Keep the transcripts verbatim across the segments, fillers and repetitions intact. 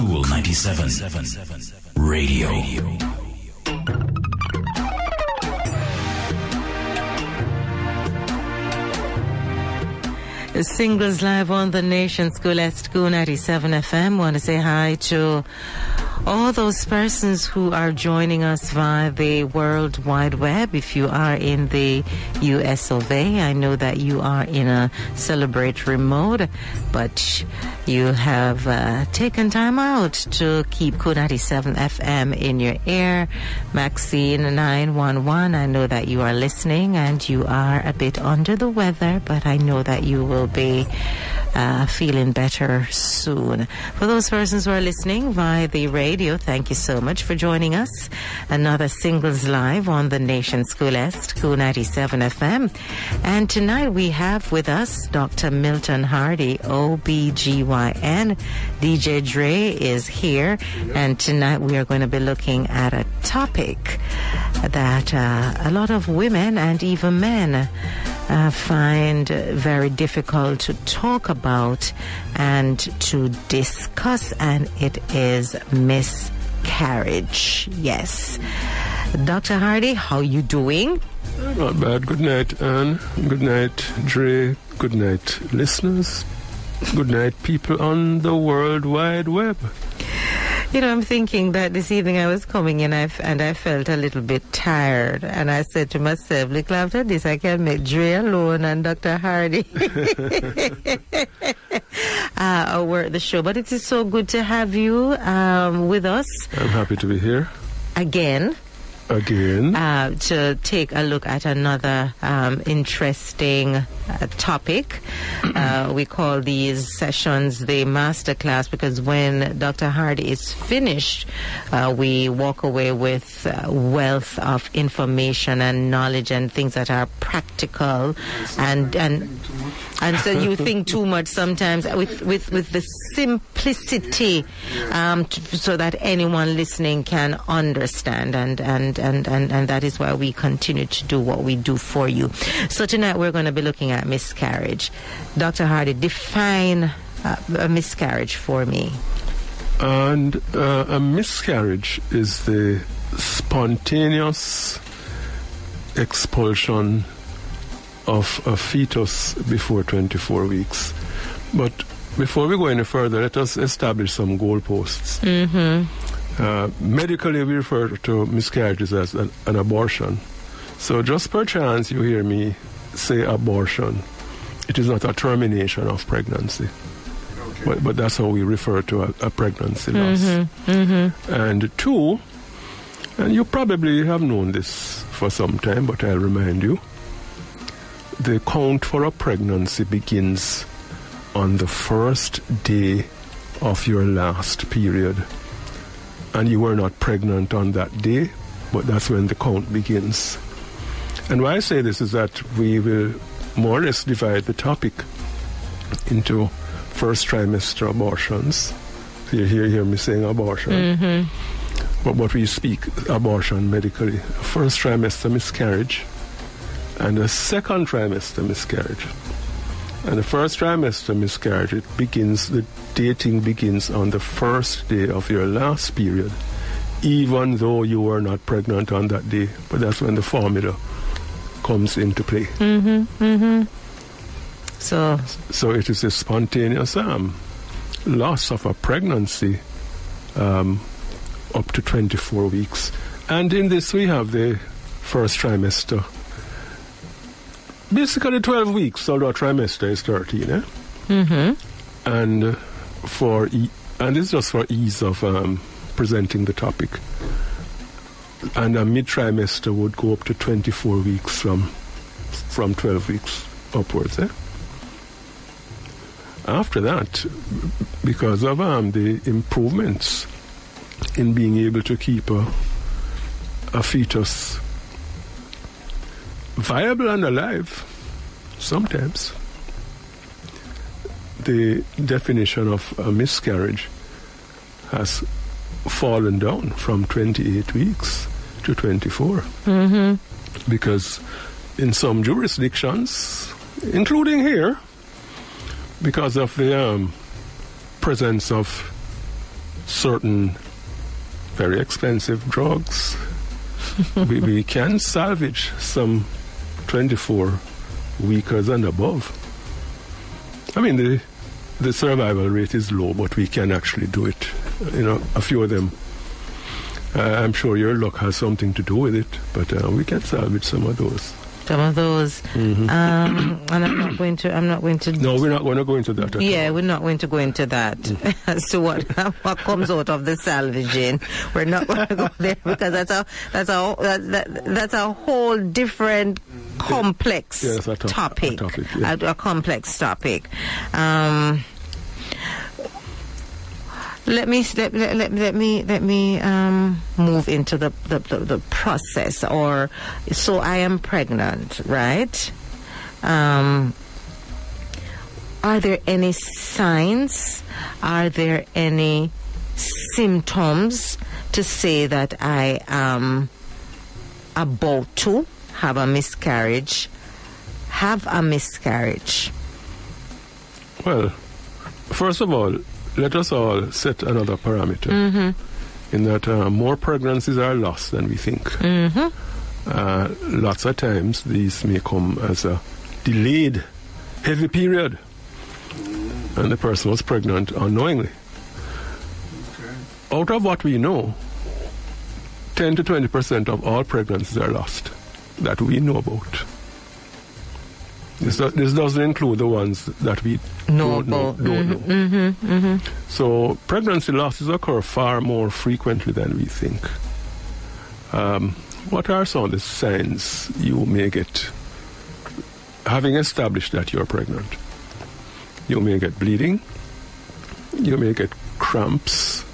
Cool ninety-seven Radio. Singles live on the nation, School at School ninety-seven F M. Want to say hi to all those persons who are joining us via the World Wide Web. If you are in the U S of A, I know that you are in a celebratory mode, but you have uh, taken time out to keep Cool ninety-seven F M in your ear. Maxine nine one one, I know that you are listening and you are a bit under the weather, but I know that you will be uh, feeling better soon. For those persons who are listening via the radio, Radio, thank you so much for joining us. Another Singles Live on the Nation, School Est, School ninety-seven F M. And tonight we have with us Doctor Milton Hardy, O B G Y N. D J Dre is here. And tonight we are going to be looking at a topic that uh, a lot of women and even men uh, find very difficult to talk about and to discuss, and it is miscarriage. Miscarriage, yes. Doctor Hardy, how you doing? Not bad. Good night, Anne. Good night, Dre. Good night, listeners. Good night, people on the World Wide Web. You know, I'm thinking that this evening I was coming in and I, and I felt a little bit tired. And I said to myself, look, after this, I can make Dre alone and Doctor Hardy. Uh, over the show, but it is so good to have you um, with us. I'm happy to be here again. Again, uh, to take a look at another um, interesting uh, topic. Uh, we call these sessions the masterclass, because when Doctor Hardy is finished, uh, we walk away with uh, wealth of information and knowledge and things that are practical. And and and so you think too much sometimes with with with the simplicity, um, t- so that anyone listening can understand and and. And, and, and that is why we continue to do what we do for you. So tonight we're going to be looking at miscarriage. Doctor Hardy, define uh, a miscarriage for me. And uh, a miscarriage is the spontaneous expulsion of a fetus before twenty-four weeks. But before we go any further, let us establish some goalposts. Mm-hmm. Uh, medically, we refer to miscarriages as an, an abortion. So just perchance you hear me say abortion. It is not a termination of pregnancy. Okay. But, but that's how we refer to a, a pregnancy loss. Mm-hmm. Mm-hmm. And two, and you probably have known this for some time, but I'll remind you, the count for a pregnancy begins on the first day of your last period. And you were not pregnant on that day, but that's when the count begins. And why I say this is that we will more or less divide the topic into first trimester abortions. So you hear, hear me saying abortion. Mm-hmm. But what we speak, abortion medically. First trimester miscarriage and a second trimester miscarriage. And the first trimester miscarriage, it begins, the dating begins on the first day of your last period, even though you were not pregnant on that day. But that's when the formula comes into play. Mm-hmm, mm-hmm. So, so it is a spontaneous um, loss of a pregnancy um, up to twenty-four weeks. And in this, we have the first trimester. Basically twelve weeks, although a trimester is thirteen, eh? Mm-hmm. And for e- and it's just for ease of um, presenting the topic. And a mid-trimester would go up to twenty-four weeks from from twelve weeks upwards, eh? After that, because of um, the improvements in being able to keep a, a fetus viable and alive, sometimes the definition of a miscarriage has fallen down from twenty-eight weeks to twenty-four. Mm-hmm. Because in some jurisdictions, including here, because of the um, presence of certain very expensive drugs. we, we can salvage some twenty-four weekers and above. I mean, the the survival rate is low, but we can actually do it. You know, a few of them. Uh, I'm sure your luck has something to do with it, but uh, we can salvage some of those. Some of those, mm-hmm. um, and I'm not going to. I'm not going to. No, we're not going to go into that. Yeah, all. we're not going to go into that mm. as to what what comes out of the salvaging. We're not going to go there because that's a that's a that, that, that's a whole different complex yes, a to- topic, a, topic yeah. a, a complex topic. Um, Let me let, let, let me let me um, move into the, the, the, the process. Or so I am pregnant, right? Um, are there any signs? Are there any symptoms to say that I am about to have a miscarriage? Have a miscarriage? Well, first of all, let us all set another parameter mm-hmm. in that uh, more pregnancies are lost than we think. Mm-hmm. Uh, lots of times these may come as a delayed heavy period and the person was pregnant unknowingly. Okay. Out of what we know, ten to twenty percent of all pregnancies are lost that we know about. This, do, this doesn't include the ones that we no, don't know. Don't mm-hmm, know. Mm-hmm, mm-hmm. So pregnancy losses occur far more frequently than we think. Um, what are some of the signs you may get? Having established that you're pregnant, you may get bleeding, you may get cramps,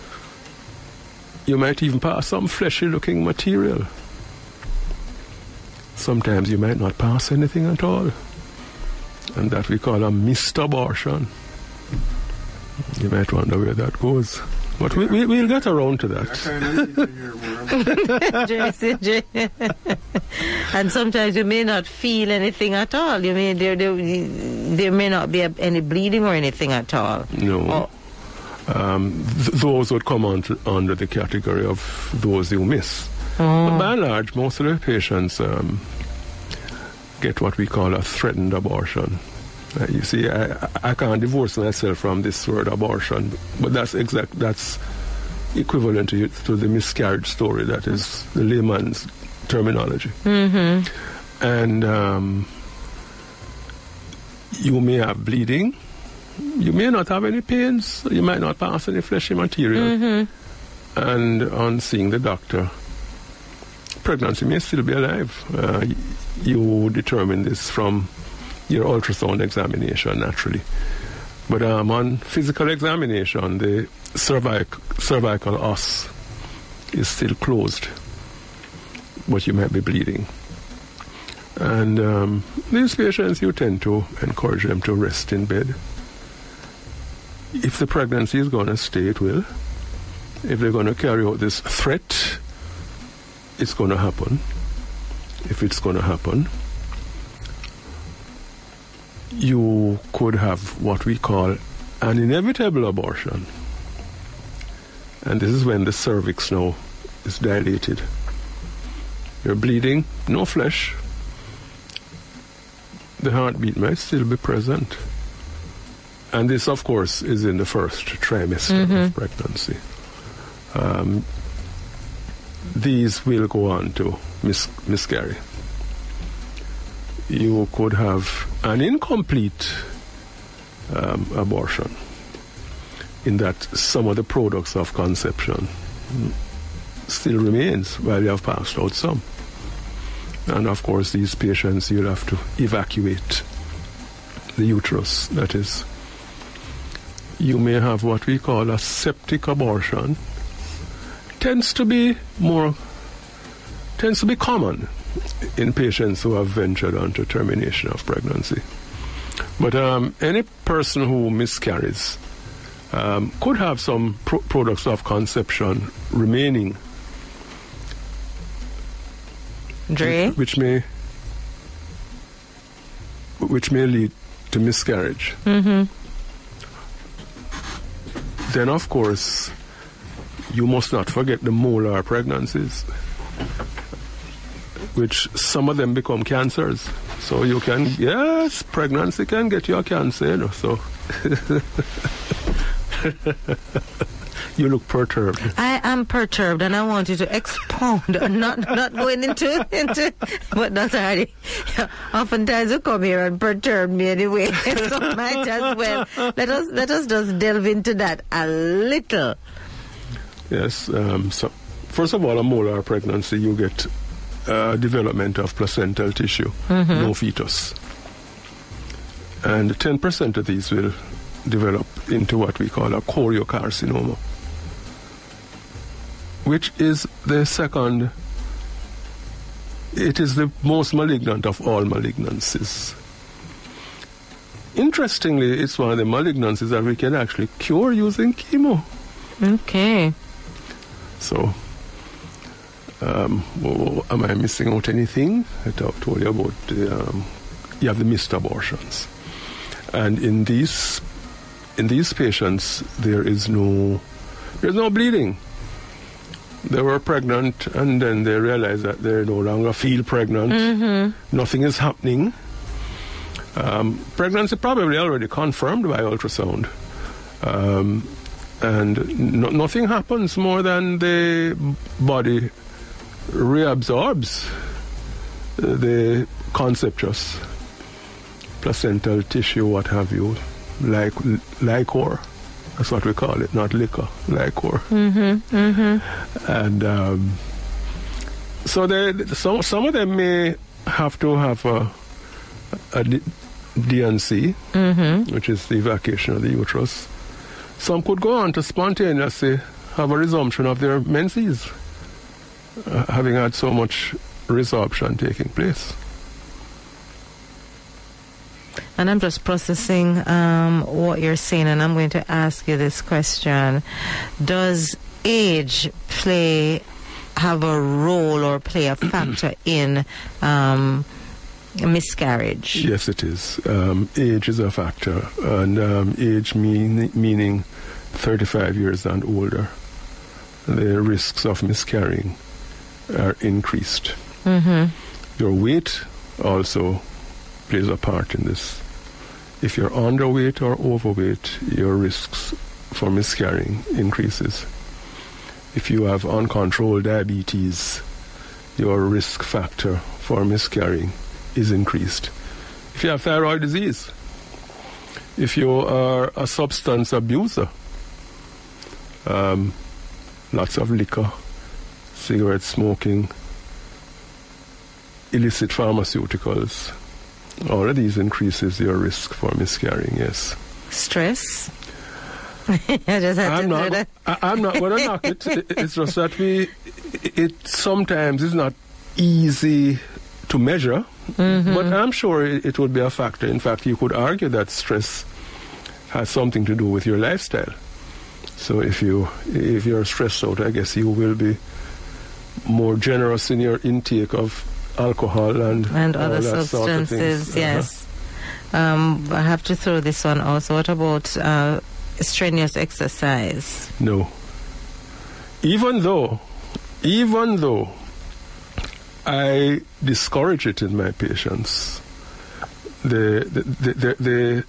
you might even pass some fleshy-looking material. Sometimes you might not pass anything at all. And that we call a missed abortion. You might wonder where that goes. But yeah. we, we, we'll get around to that. And sometimes you may not feel anything at all. You may There, there, there may not be any bleeding or anything at all. No. Or, um, th- those would come on to, under the category of those you miss. Oh. But by and large, most of the patients... Um, get what we call a threatened abortion. Uh, you see, I, I can't divorce myself from this word abortion, but that's exact. That's equivalent to, to the miscarriage story. That is the layman's terminology. Mm-hmm. And um, you may have bleeding. You may not have any pains. You might not pass any fleshy material. Mm-hmm. And on seeing the doctor, pregnancy may still be alive. Uh, You determine this from your ultrasound examination, naturally. But um, on physical examination, the cervic- cervical os is still closed, but you might be bleeding. And um, these patients, you tend to encourage them to rest in bed. If the pregnancy is going to stay, it will. If they're going to carry out this threat, it's going to happen. If it's going to happen, you could have what we call an inevitable abortion. And this is when the cervix now is dilated. You're bleeding, no flesh. The heartbeat might still be present. And this, of course, is in the first trimester mm-hmm. of pregnancy. Um, these will go on to Mis- miscarry. You could have an incomplete um, abortion in that some of the products of conception still remains while you have passed out some. And of course these patients, you'll have to evacuate the uterus. That is, you may have what we call a septic abortion. Tends to be more tends to be common in patients who have ventured onto termination of pregnancy. But um, any person who miscarries um, could have some pro- products of conception remaining, Dre? Which, which may which may lead to miscarriage. Mm-hmm. Then, of course, you must not forget the molar pregnancies, which some of them become cancers. So you can, yes, pregnancy can get you a cancer, you know, so. You look perturbed. I am perturbed, and I want you to expound, not not going into into. But Doctor Hardy, yeah, oftentimes you come here and perturb me anyway. So might as well let us let us just delve into that a little. Yes. Um, so, first of all, a molar pregnancy, you get uh, development of placental tissue, mm-hmm. no fetus, and ten percent of these will develop into what we call a choriocarcinoma, which is the second, it is the most malignant of all malignancies. Interestingly, it's one of the malignancies that we can actually cure using chemo. Okay. So, um, oh, am I missing out anything? I told you about, the, um, you have the missed abortions. And in these, in these patients, there is no, there's no bleeding. They were pregnant, and then they realize that they no longer feel pregnant. Mm-hmm. Nothing is happening. Um, pregnancy probably already confirmed by ultrasound. Um, and no, nothing happens more than the body reabsorbs the conceptus, placental tissue, what have you, like liquor. That's what we call it, not liquor, liquor. Mm-hmm, mm-hmm. And um, so they, so some of them may have to have a, a D N C, mm-hmm. which is the evacuation of the uterus. Some could go on to spontaneously have a resumption of their menses, uh, having had so much resorption taking place. And I'm just processing um, what you're saying, and I'm going to ask you this question. Does age play, have a role or play a factor in um, miscarriage? Yes, it is. Um, age is a factor, and um, age mean, meaning thirty-five years and older. The risks of miscarrying are increased. Mm-hmm. Your weight also plays a part in this. If you're underweight or overweight, your risks for miscarrying increases. If you have uncontrolled diabetes, your risk factor for miscarrying is increased. If you have thyroid disease, if you are a substance abuser, um, lots of liquor, cigarette smoking, illicit pharmaceuticals, all of these increases your risk for miscarrying, yes. Stress? I just have I'm to not, that. I, I'm not going to knock it. It's just that we, it sometimes is not easy to measure, mm-hmm. but I'm sure it, it would be a factor. In fact, you could argue that stress has something to do with your lifestyle. So if, you, if you're stressed out, I guess you will be more generous in your intake of alcohol and, and other substances, sort of things. Yes. Uh-huh. Um, I have to throw this one also. What about uh, strenuous exercise? No. Even though, even though I discourage it in my patients, the the, the, the,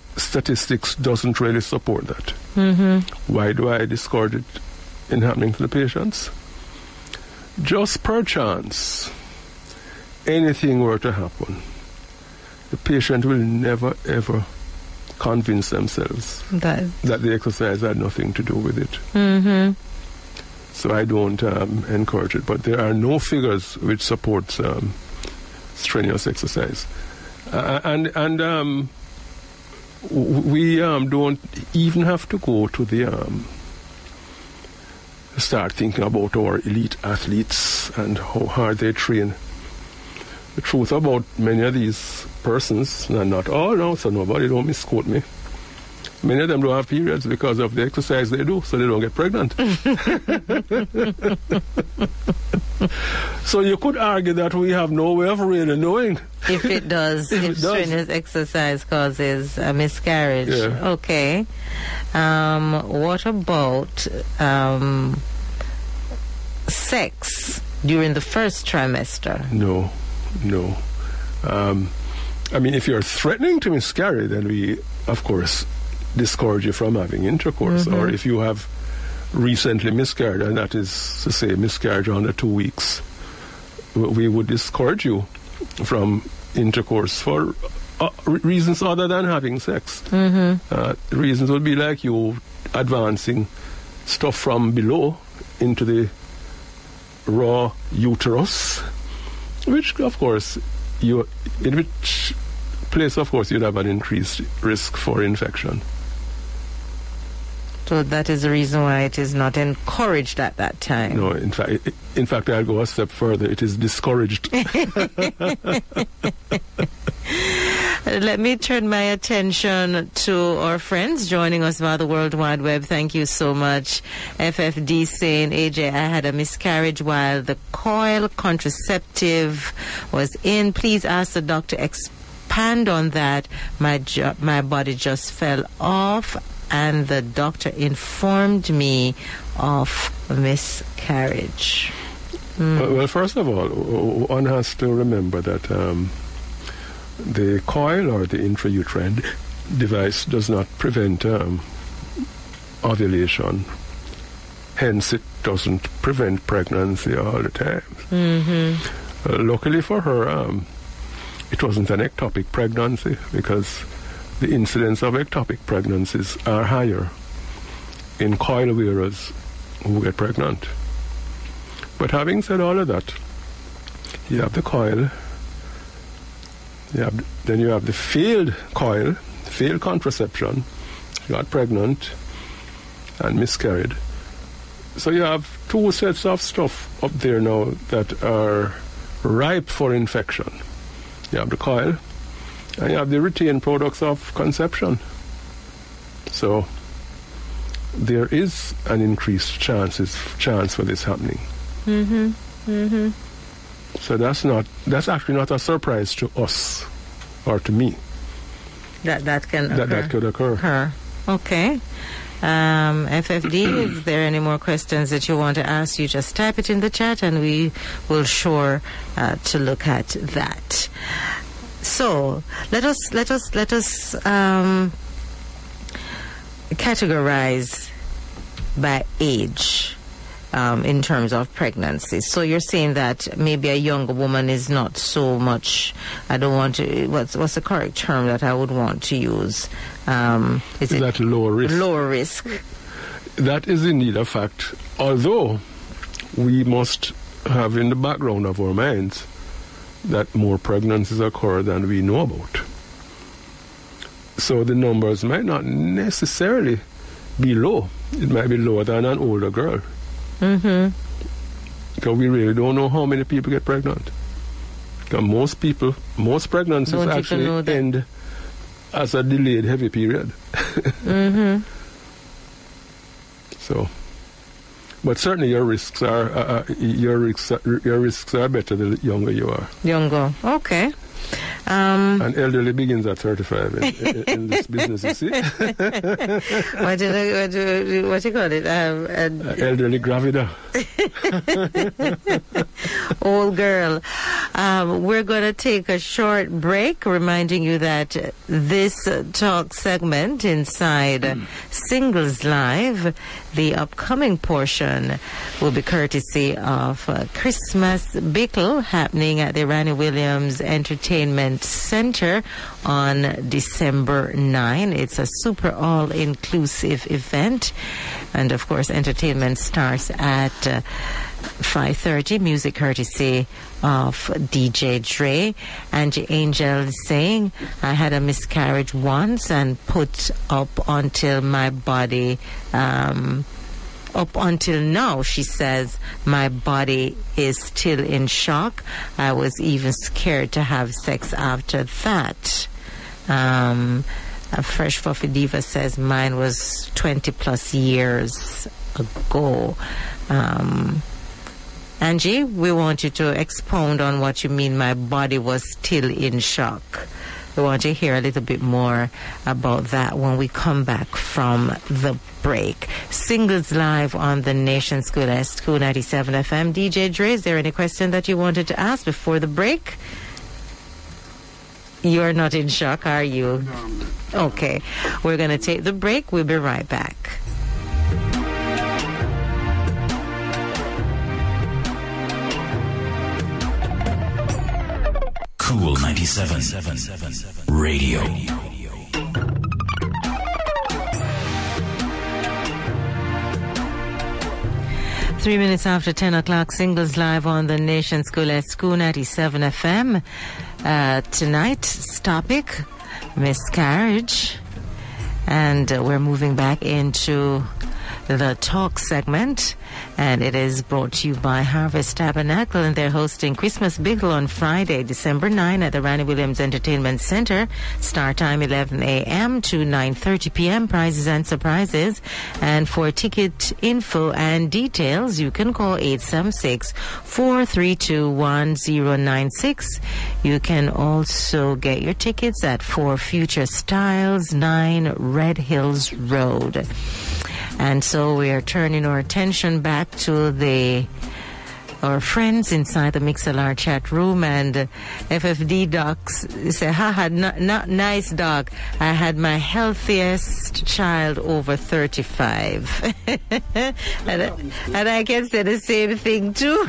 the statistics doesn't really support that. Mm-hmm. Why do I discourage it in happening to the patients? Just perchance, anything were to happen, the patient will never ever convince themselves that, that the exercise had nothing to do with it. Mm-hmm. So I don't um, encourage it, but there are no figures which support um, strenuous exercise, uh, and and um, we um, don't even have to go to the um, start thinking about our elite athletes and how hard they train. The truth about many of these persons, and not all now, so nobody don't misquote me, many of them don't have periods because of the exercise they do, so they don't get pregnant. So you could argue that we have no way of really knowing if it does, if, if it strenuous does. exercise causes a miscarriage. Yeah. Okay. Um, what about um, sex during the first trimester? No, no. Um, I mean, if you're threatening to miscarry, then we, of course, discourage you from having intercourse. Mm-hmm. Or if you have recently miscarried, and that is to say miscarriage under two weeks, we would discourage you from intercourse for uh, reasons other than having sex. Mm-hmm. Uh, reasons would be like you advancing stuff from below into the raw uterus, which, of course, you in which place, of course, you'd have an increased risk for infection. So that is the reason why it is not encouraged at that time. No, in fact, in fact, I'll go a step further. It is discouraged. Let me turn my attention to our friends joining us via the World Wide Web. Thank you so much. F F D saying, A J, I had a miscarriage while the coil contraceptive was in. Please ask the doctor to expand on that. My ju- my body just fell off, and the doctor informed me of miscarriage. Mm. Well, first of all, one has to remember that Um, the coil or the intrauterine device does not prevent um, ovulation. Hence, it doesn't prevent pregnancy all the time. Mm-hmm. Uh, luckily for her, um, it wasn't an ectopic pregnancy, because the incidence of ectopic pregnancies are higher in coil wearers who get pregnant. But having said all of that, you have the coil. Yeah, then you have the failed coil, failed contraception, got pregnant and miscarried. So you have two sets of stuff up there now that are ripe for infection. You have the coil, and you have the retained products of conception. So there is an increased chances, chance for this happening. Mm-hmm, mm-hmm. So that's not, that's actually not a surprise to us or to me. That that can that, occur. That could occur. Her. Okay. Um, F F D, if there are any more questions that you want to ask, you just type it in the chat and we will sure uh, to look at that. So let us let us let us um, categorize by age. Um, in terms of pregnancy. So you're saying that maybe a younger woman is not so much, I don't want to, what's, what's the correct term that I would want to use? Um, is it that lower risk? Lower risk. That is indeed a fact. Although we must have in the background of our minds that more pregnancies occur than we know about. So the numbers might not necessarily be low. It might be lower than an older girl. Mm-hmm. Because we really don't know how many people get pregnant. Because most people, most pregnancies don't actually end as a delayed heavy period. Mm-hmm. So, but certainly your risks are uh, uh, your risks are, your risks are better the younger you are. Younger, okay. Um, An elderly begins at thirty-five in, in, in this business, you see. what, did I, what, do, what do you call it? Um, uh, uh, elderly gravida. Old girl. Um, we're going to take a short break, reminding you that this talk segment inside mm. Singles Live, the upcoming portion, will be courtesy of uh, Christmas Bickle, happening at the Ronnie Williams Entertainment Center on December ninth. It's a super all-inclusive event, and of course entertainment starts at uh, five thirty, music courtesy of D J Dre. Angie Angel is saying, I had a miscarriage once and put up until my body um up until now, she says, my body is still in shock. I was even scared to have sex after that. Um, a Fresh Puffy Diva says, mine was twenty plus years ago. Um, Angie, we want you to expound on what you mean my body was still in shock. We want you to hear a little bit more about that when we come back from the break. Singles live on the Nation School at School ninety-seven F M. D J Dre, is there any question that you wanted to ask before the break? You're not in shock, are you? Okay. We're going to take the break. We'll be right back. Cool ninety-seven Radio. Three minutes after ten o'clock, Singles Live on the Nation School at School ninety-seven F M. Uh, tonight's topic, miscarriage. And uh, we're moving back into the talk segment, and it is brought to you by Harvest Tabernacle, and they're hosting Christmas Bickle on Friday, December ninth at the Ronnie Williams Entertainment Center. Start time eleven a.m. to nine thirty p.m. Prizes and surprises. And for ticket info and details, you can call eight seven six, four three two, one zero nine six. You can also get your tickets at four Future Styles, nine Red Hills Road. And so we are turning our attention back to the our friends inside the Mixlr chat room, and uh, F F D Docs say, haha, not, not nice doc. I had my healthiest child over thirty-five. and, I, and I can say the same thing too.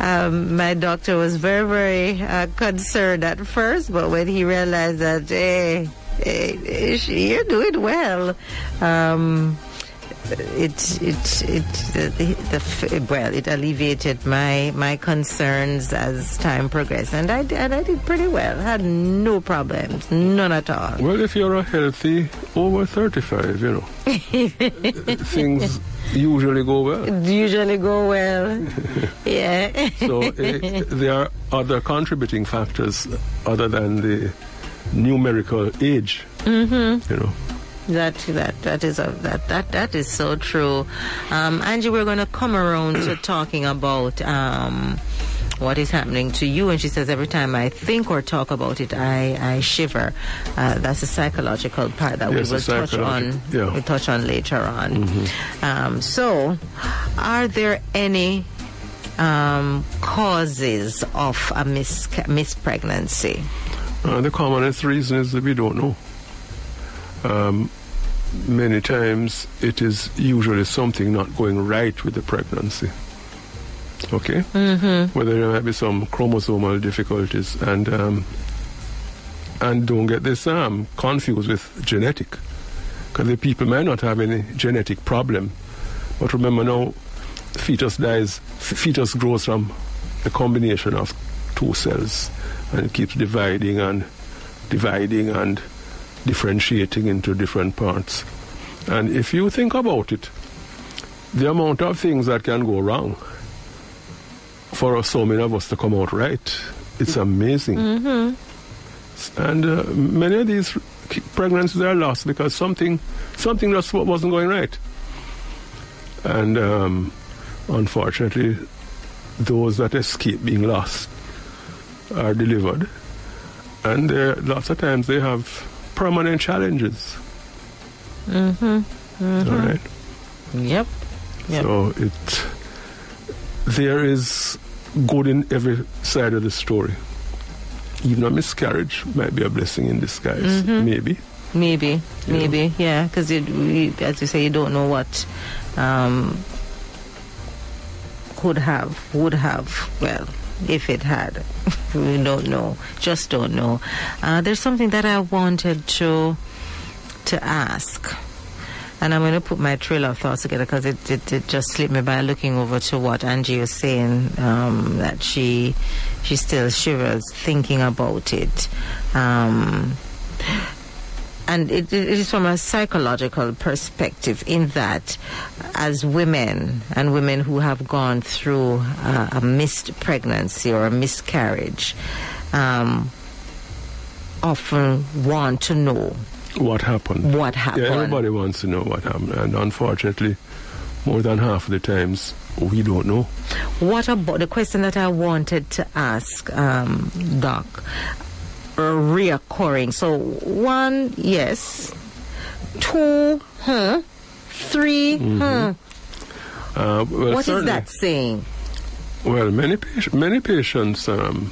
um, my doctor was very, very uh, concerned at first, but when he realized that, hey, you're doing well. Um, it, it, it, the, the, well, it alleviated my, my concerns as time progressed, and I and I did pretty well. I had no problems, none at all. Well, if you're a healthy over thirty-five, you know, things usually go well. Usually go well. Yeah. So uh, there are other contributing factors other than the numerical age. Mm-hmm. You know, that that that is a, that that that is so true. um Angie, we're going to come around to talking about um what is happening to you. And she says, every time I think or talk about it, I, I shiver. Uh, that's the psychological part that yes, we will touch on. Yeah. We'll touch on later on. Mm-hmm. Um, so, are there any um, causes of a mis mis pregnancy? Uh, the commonest reason is that we don't know. Um, many times it is usually something not going right with the pregnancy. Okay? Mm-hmm. Whether there might be some chromosomal difficulties, and um, and don't get this um, confused with genetic, because the people may not have any genetic problem. But remember now, fetus dies, fetus grows from a combination of two cells, and it keeps dividing and dividing and differentiating into different parts. And if you think about it, the amount of things that can go wrong for us, so many of us to come out right, it's amazing. Mm-hmm. And uh, many of these pregnancies are lost because something something just wasn't going right. And um, unfortunately, those that escape being lost are delivered, and uh, lots of times they have permanent challenges. Mm-hmm. Mm-hmm. All right. Yep. Yep. So it there is good in every side of the story. Even a miscarriage might be a blessing in disguise. Mm-hmm. Maybe. Maybe. You maybe. Know? Yeah. Because as you say, you don't know what. Um, could have, would have, well, if it had. We don't know, just don't know. Uh, there's something that I wanted to to ask, and I'm going to put my trail of thoughts together because it, it, it just slipped me by looking over to what Angie was saying, um, that she she still shivers thinking about it. Um, and it, it is from a psychological perspective, in that as women, and women who have gone through uh, a missed pregnancy or a miscarriage, um, often want to know what happened. What happened. Yeah, everybody wants to know what happened. And unfortunately, more than half of the times, we don't know. What about the question that I wanted to ask, um, Doc? Reoccurring. So one, yes. Two, huh? Three, mm-hmm. huh? Uh, well, what is that saying? Well, many pa- many patients um,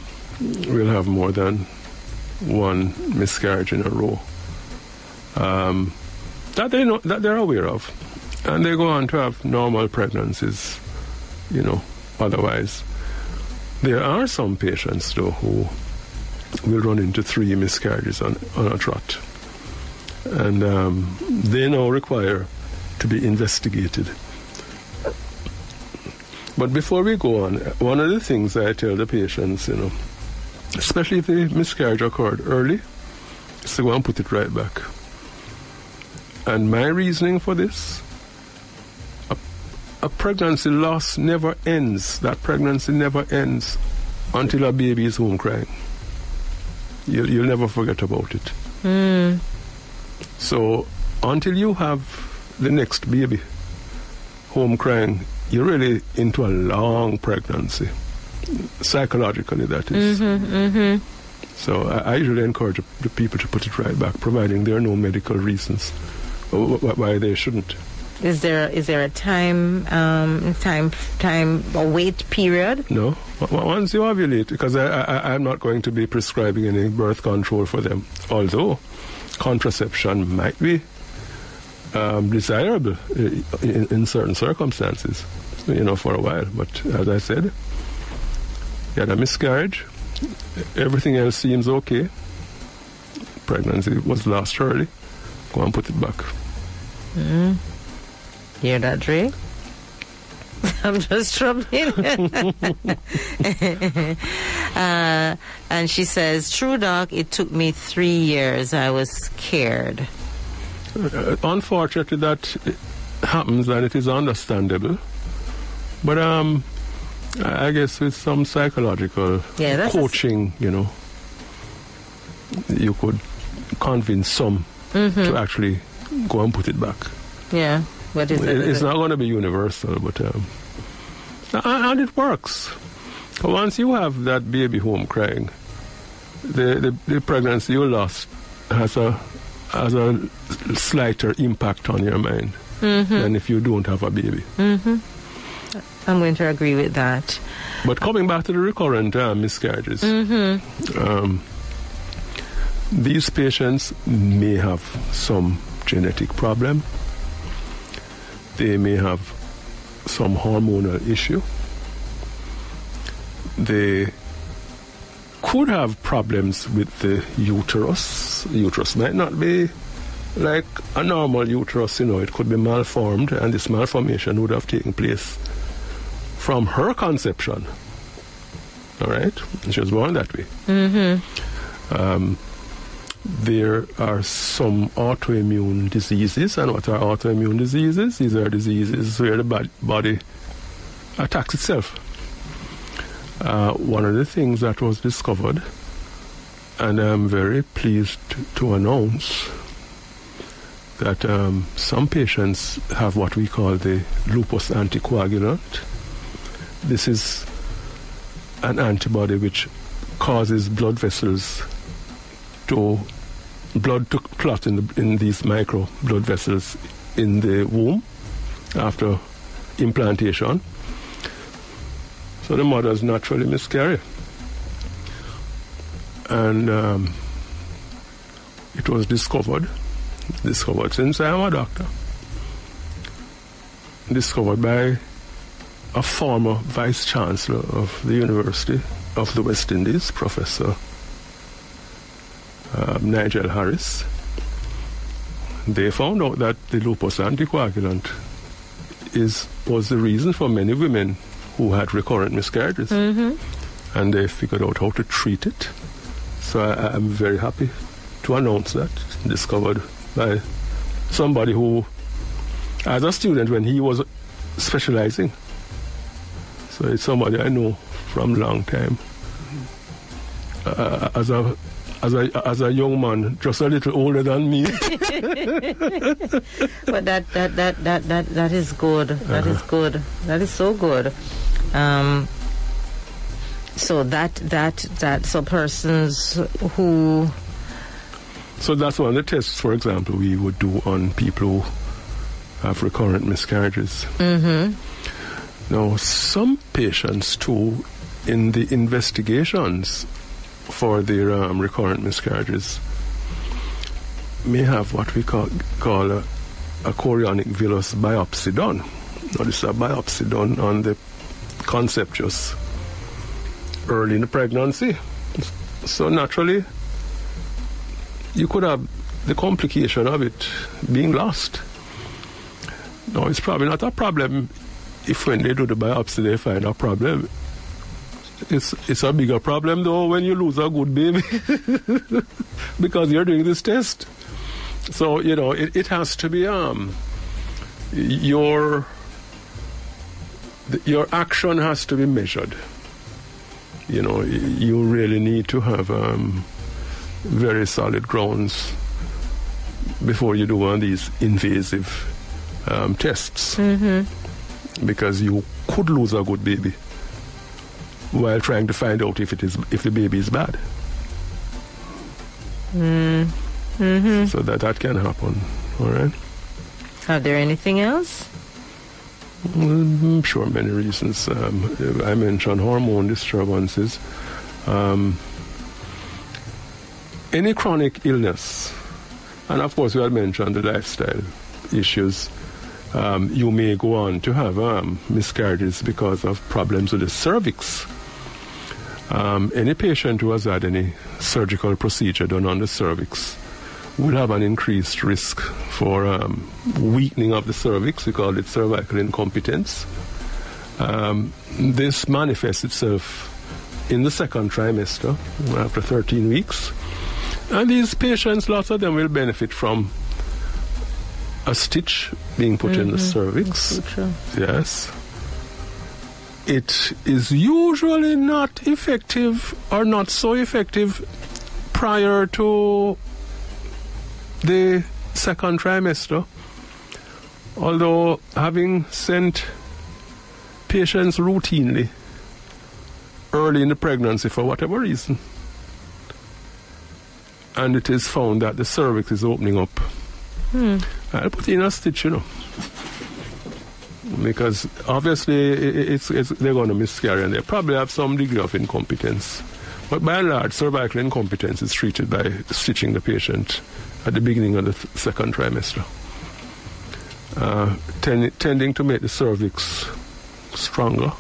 will have more than one miscarriage in a row um, that they know, that they're aware of, and they go on to have normal pregnancies. You know, otherwise, there are some patients though who will run into three miscarriages on, on a trot, and um, they now require to be investigated. But before we go on, one of the things I tell the patients, you know, especially if the miscarriage occurred early, is to go and put it right back. And my reasoning for this, a, a pregnancy loss never ends. That pregnancy never ends until a baby is home crying. You'll, you'll never forget about it. Mm. So until you have the next baby home crying, you're really into a long pregnancy, psychologically, that is. Mm-hmm, mm-hmm. So I, I usually encourage the people to put it right back, providing there are no medical reasons why they shouldn't. Is there is there a time um, time time a wait period? No, once you ovulate, because I, I, I'm not going to be prescribing any birth control for them. Although contraception might be Um, desirable in, in certain circumstances, you know, for a while. But as I said, you had a miscarriage, everything else seems okay, pregnancy was lost early, go and put it back. Mm. Hear that, Dre? I'm just struggling. uh, and she says, true, Doc, it took me three years. I was scared. Uh, unfortunately, that happens, and it is understandable. But um, I guess with some psychological yeah, coaching, you know, you could convince some mm-hmm. to actually go and put it back. Yeah, what is it? it it's it? not going to be universal, but um, and it works. Once you have that baby home crying, the the, the pregnancy you lost has a has a slighter impact on your mind mm-hmm. than if you don't have a baby. Mm-hmm. I'm going to agree with that. But coming back to the recurrent uh, miscarriages, mm-hmm. um, these patients may have some genetic problem. They may have some hormonal issue. They could have problems with the uterus. Uterus might not be like a normal uterus, you know, it could be malformed, and this malformation would have taken place from her conception. All right? She was born that way. Mm-hmm. Um, there are some autoimmune diseases, and what are autoimmune diseases? These are diseases where the body attacks itself. Uh, one of the things that was discovered, and I'm very pleased to announce that um, some patients have what we call the lupus anticoagulant. This is an antibody which causes blood vessels to blood to clot in, the, in these micro blood vessels in the womb after implantation. So the mothers naturally miscarry. And um, it was discovered, discovered since I am a doctor, discovered by a former vice chancellor of the University of the West Indies, Professor uh, Nigel Harris. They found out that the lupus anticoagulant is, was the reason for many women who had recurrent miscarriages, mm-hmm. and they figured out how to treat it. So I, I'm very happy to announce that, discovered by somebody who, as a student when he was specializing, so it's somebody I know from a long time, uh, as a as a as a young man, just a little older than me. But that that that that that that is good. That uh-huh. is good. That is so good. Um, so that that that so persons who. So that's one of the tests, for example, we would do on people who have recurrent miscarriages. Mm-hmm. Now, some patients too, in the investigations for their um, recurrent miscarriages, may have what we call, call a, a chorionic villus biopsy done. Now, this is a biopsy done on the concept just early in the pregnancy. So naturally, you could have the complication of it being lost. Now, it's probably not a problem if when they do the biopsy they find a problem. It's it's a bigger problem, though, when you lose a good baby because you're doing this test. So, you know, it, it has to be um your your action has to be measured. You know, you really need to have um very solid grounds before you do one of these invasive um, tests, mm-hmm. because you could lose a good baby while trying to find out if it is if the baby is bad. Mm-hmm. So that that can happen. All right. Are there anything else? I'm sure many reasons. Um, I mentioned hormone disturbances. Um, Any chronic illness, and of course we had mentioned the lifestyle issues, um, you may go on to have um, miscarriages because of problems with the cervix. Um, any patient who has had any surgical procedure done on the cervix will have an increased risk for um, weakening of the cervix. We call it cervical incompetence. Um, this manifests itself in the second trimester, after thirteen weeks. And these patients, lots of them will benefit from a stitch being put mm-hmm. in the cervix. Yes. It is usually not effective or not so effective prior to the second trimester. Although, having sent patients routinely early in the pregnancy for whatever reason, and it is found that the cervix is opening up. Hmm. I'll put in a stitch, you know, because obviously it's, it's, they're going to miscarry and they probably have some degree of incompetence. But by and large, cervical incompetence is treated by stitching the patient at the beginning of the th- second trimester, uh, ten- tending to make the cervix stronger.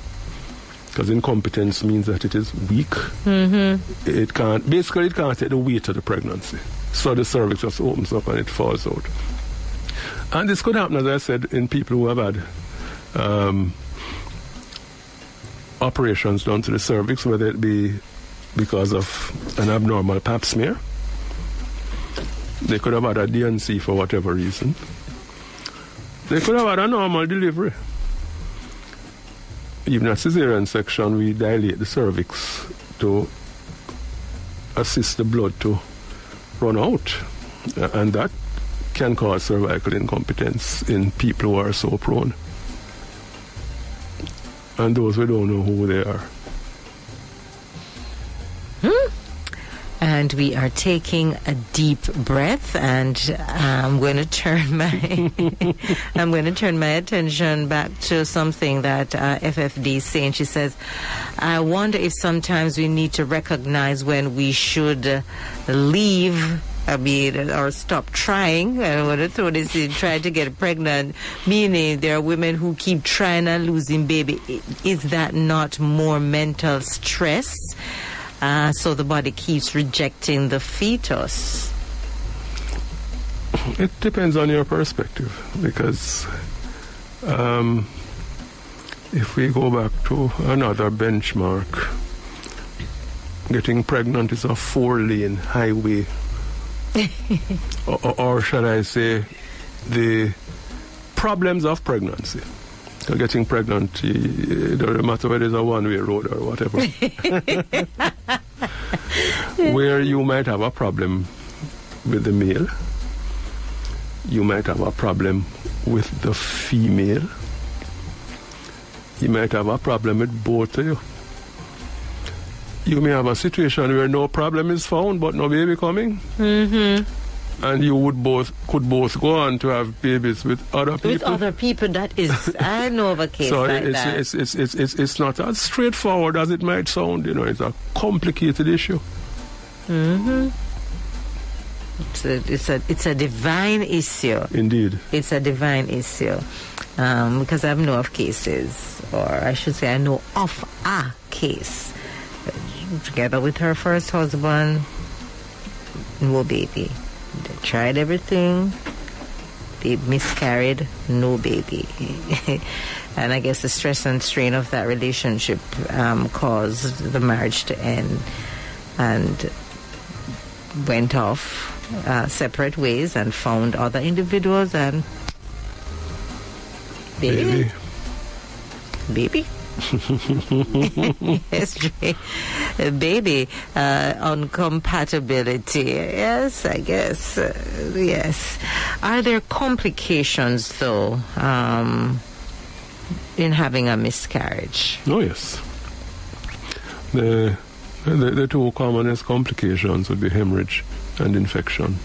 Because incompetence means that it is weak. Mm-hmm. It can't, basically, it can't take the weight of the pregnancy. So the cervix just opens up and it falls out. And this could happen, as I said, in people who have had um, operations done to the cervix, whether it be because of an abnormal pap smear. They could have had a D and C for whatever reason. They could have had a normal delivery. Even at cesarean section, we dilate the cervix to assist the blood to run out. And that can cause cervical incompetence in people who are so prone. And those we don't know who they are. Hmm. And we are taking a deep breath, and I'm going to turn my I'm going to turn my attention back to something that uh, F F D is saying. She says, "I wonder if sometimes we need to recognize when we should uh, leave." I mean, or stop trying. I want to throw this in, try to get pregnant. Meaning, there are women who keep trying and losing baby. Is that not more mental stress? Uh, so the body keeps rejecting the fetus. It depends on your perspective, because um, if we go back to another benchmark, getting pregnant is a four-lane highway, or, or shall I say, the problems of pregnancy. Getting pregnant, it doesn't matter whether it's a one-way road or whatever. Where you might have a problem with the male, you might have a problem with the female, you might have a problem with both of you. You may have a situation where no problem is found, but no baby coming. Mm-hmm. And you would both could both go on to have babies with other people. With other people, that is, I know of a case so like it's, that. It's, it's, it's, it's, it's not as straightforward as it might sound. You know, it's a complicated issue. Mm-hmm. It's a, it's a, it's a divine issue. Indeed. It's a divine issue. Um, because I know of cases, or I should say I know of a case. Together with her first husband, no baby. They tried everything. They miscarried, no baby. And I guess the stress and strain of that relationship um, caused the marriage to end and went off uh, separate ways and found other individuals and baby. Baby. Baby. Yes, baby, uh, on compatibility. Yes, I guess. Uh, yes. Are there complications, though, um, in having a miscarriage? Oh, yes. The, the, the two commonest complications would be hemorrhage and infection.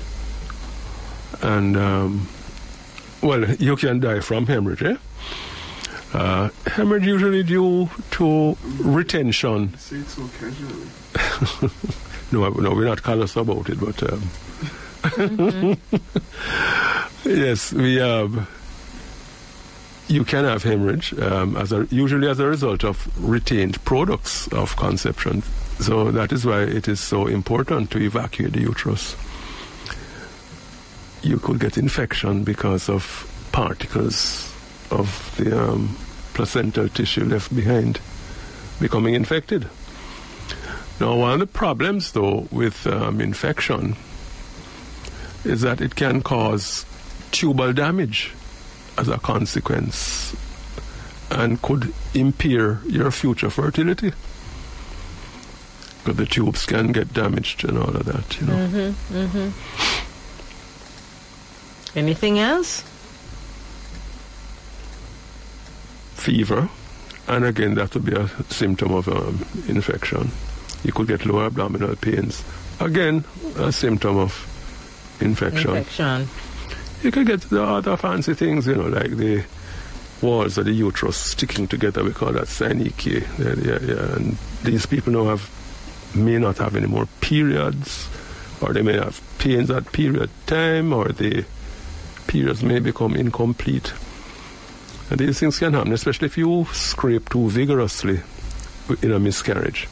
And, um, well, you can die from hemorrhage, eh? Uh, hemorrhage usually due to retention. You say it so casually. no, no, we're not callous about it, but um, mm-hmm. Yes, we have. You can have hemorrhage um, as a, usually as a result of retained products of conception. So that is why it is so important to evacuate the uterus. You could get infection because of particles of the um, placental tissue left behind becoming infected. Now, one of the problems, though, with um, infection is that it can cause tubal damage as a consequence and could impair your future fertility. Because the tubes can get damaged and all of that, you know. Mm-hmm, mm-hmm. Anything else? Fever, and again that would be a symptom of um, infection. You could get lower abdominal pains, again a symptom of infection. Infection. You could get the other fancy things, you know, like the walls of the uterus sticking together. We call that synechia. Yeah, yeah, yeah. And these people now have may not have any more periods, or they may have pains at period time, or the periods may become incomplete. And these things can happen, especially if you scrape too vigorously in a miscarriage,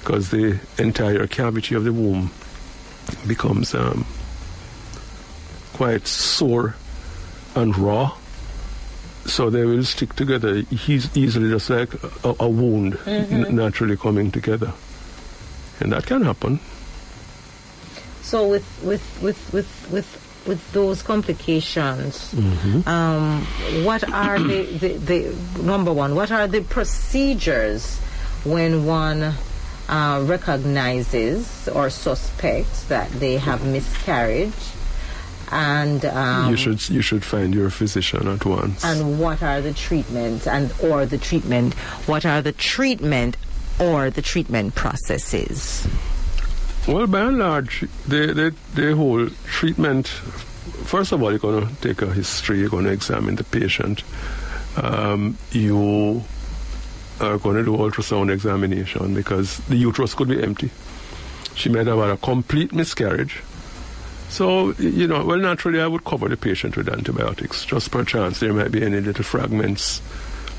because the entire cavity of the womb becomes um, quite sore and raw. So they will stick together easily, just like a, a wound mm-hmm. n- naturally coming together. And that can happen. So with, with, with, with, with with those complications, mm-hmm. um, what are the, the, the, number one, what are the procedures when one uh, recognizes or suspects that they have miscarriage? And um, you should you should find your physician at once. And what are the treatments and or the treatment, what are the treatment or the treatment processes? Well, by and large, the, the, the whole treatment, first of all, you're going to take a history, you're going to examine the patient. Um, you are going to do ultrasound examination because the uterus could be empty. She might have had a complete miscarriage. So, you know, well, naturally, I would cover the patient with antibiotics. Just perchance, there might be any little fragments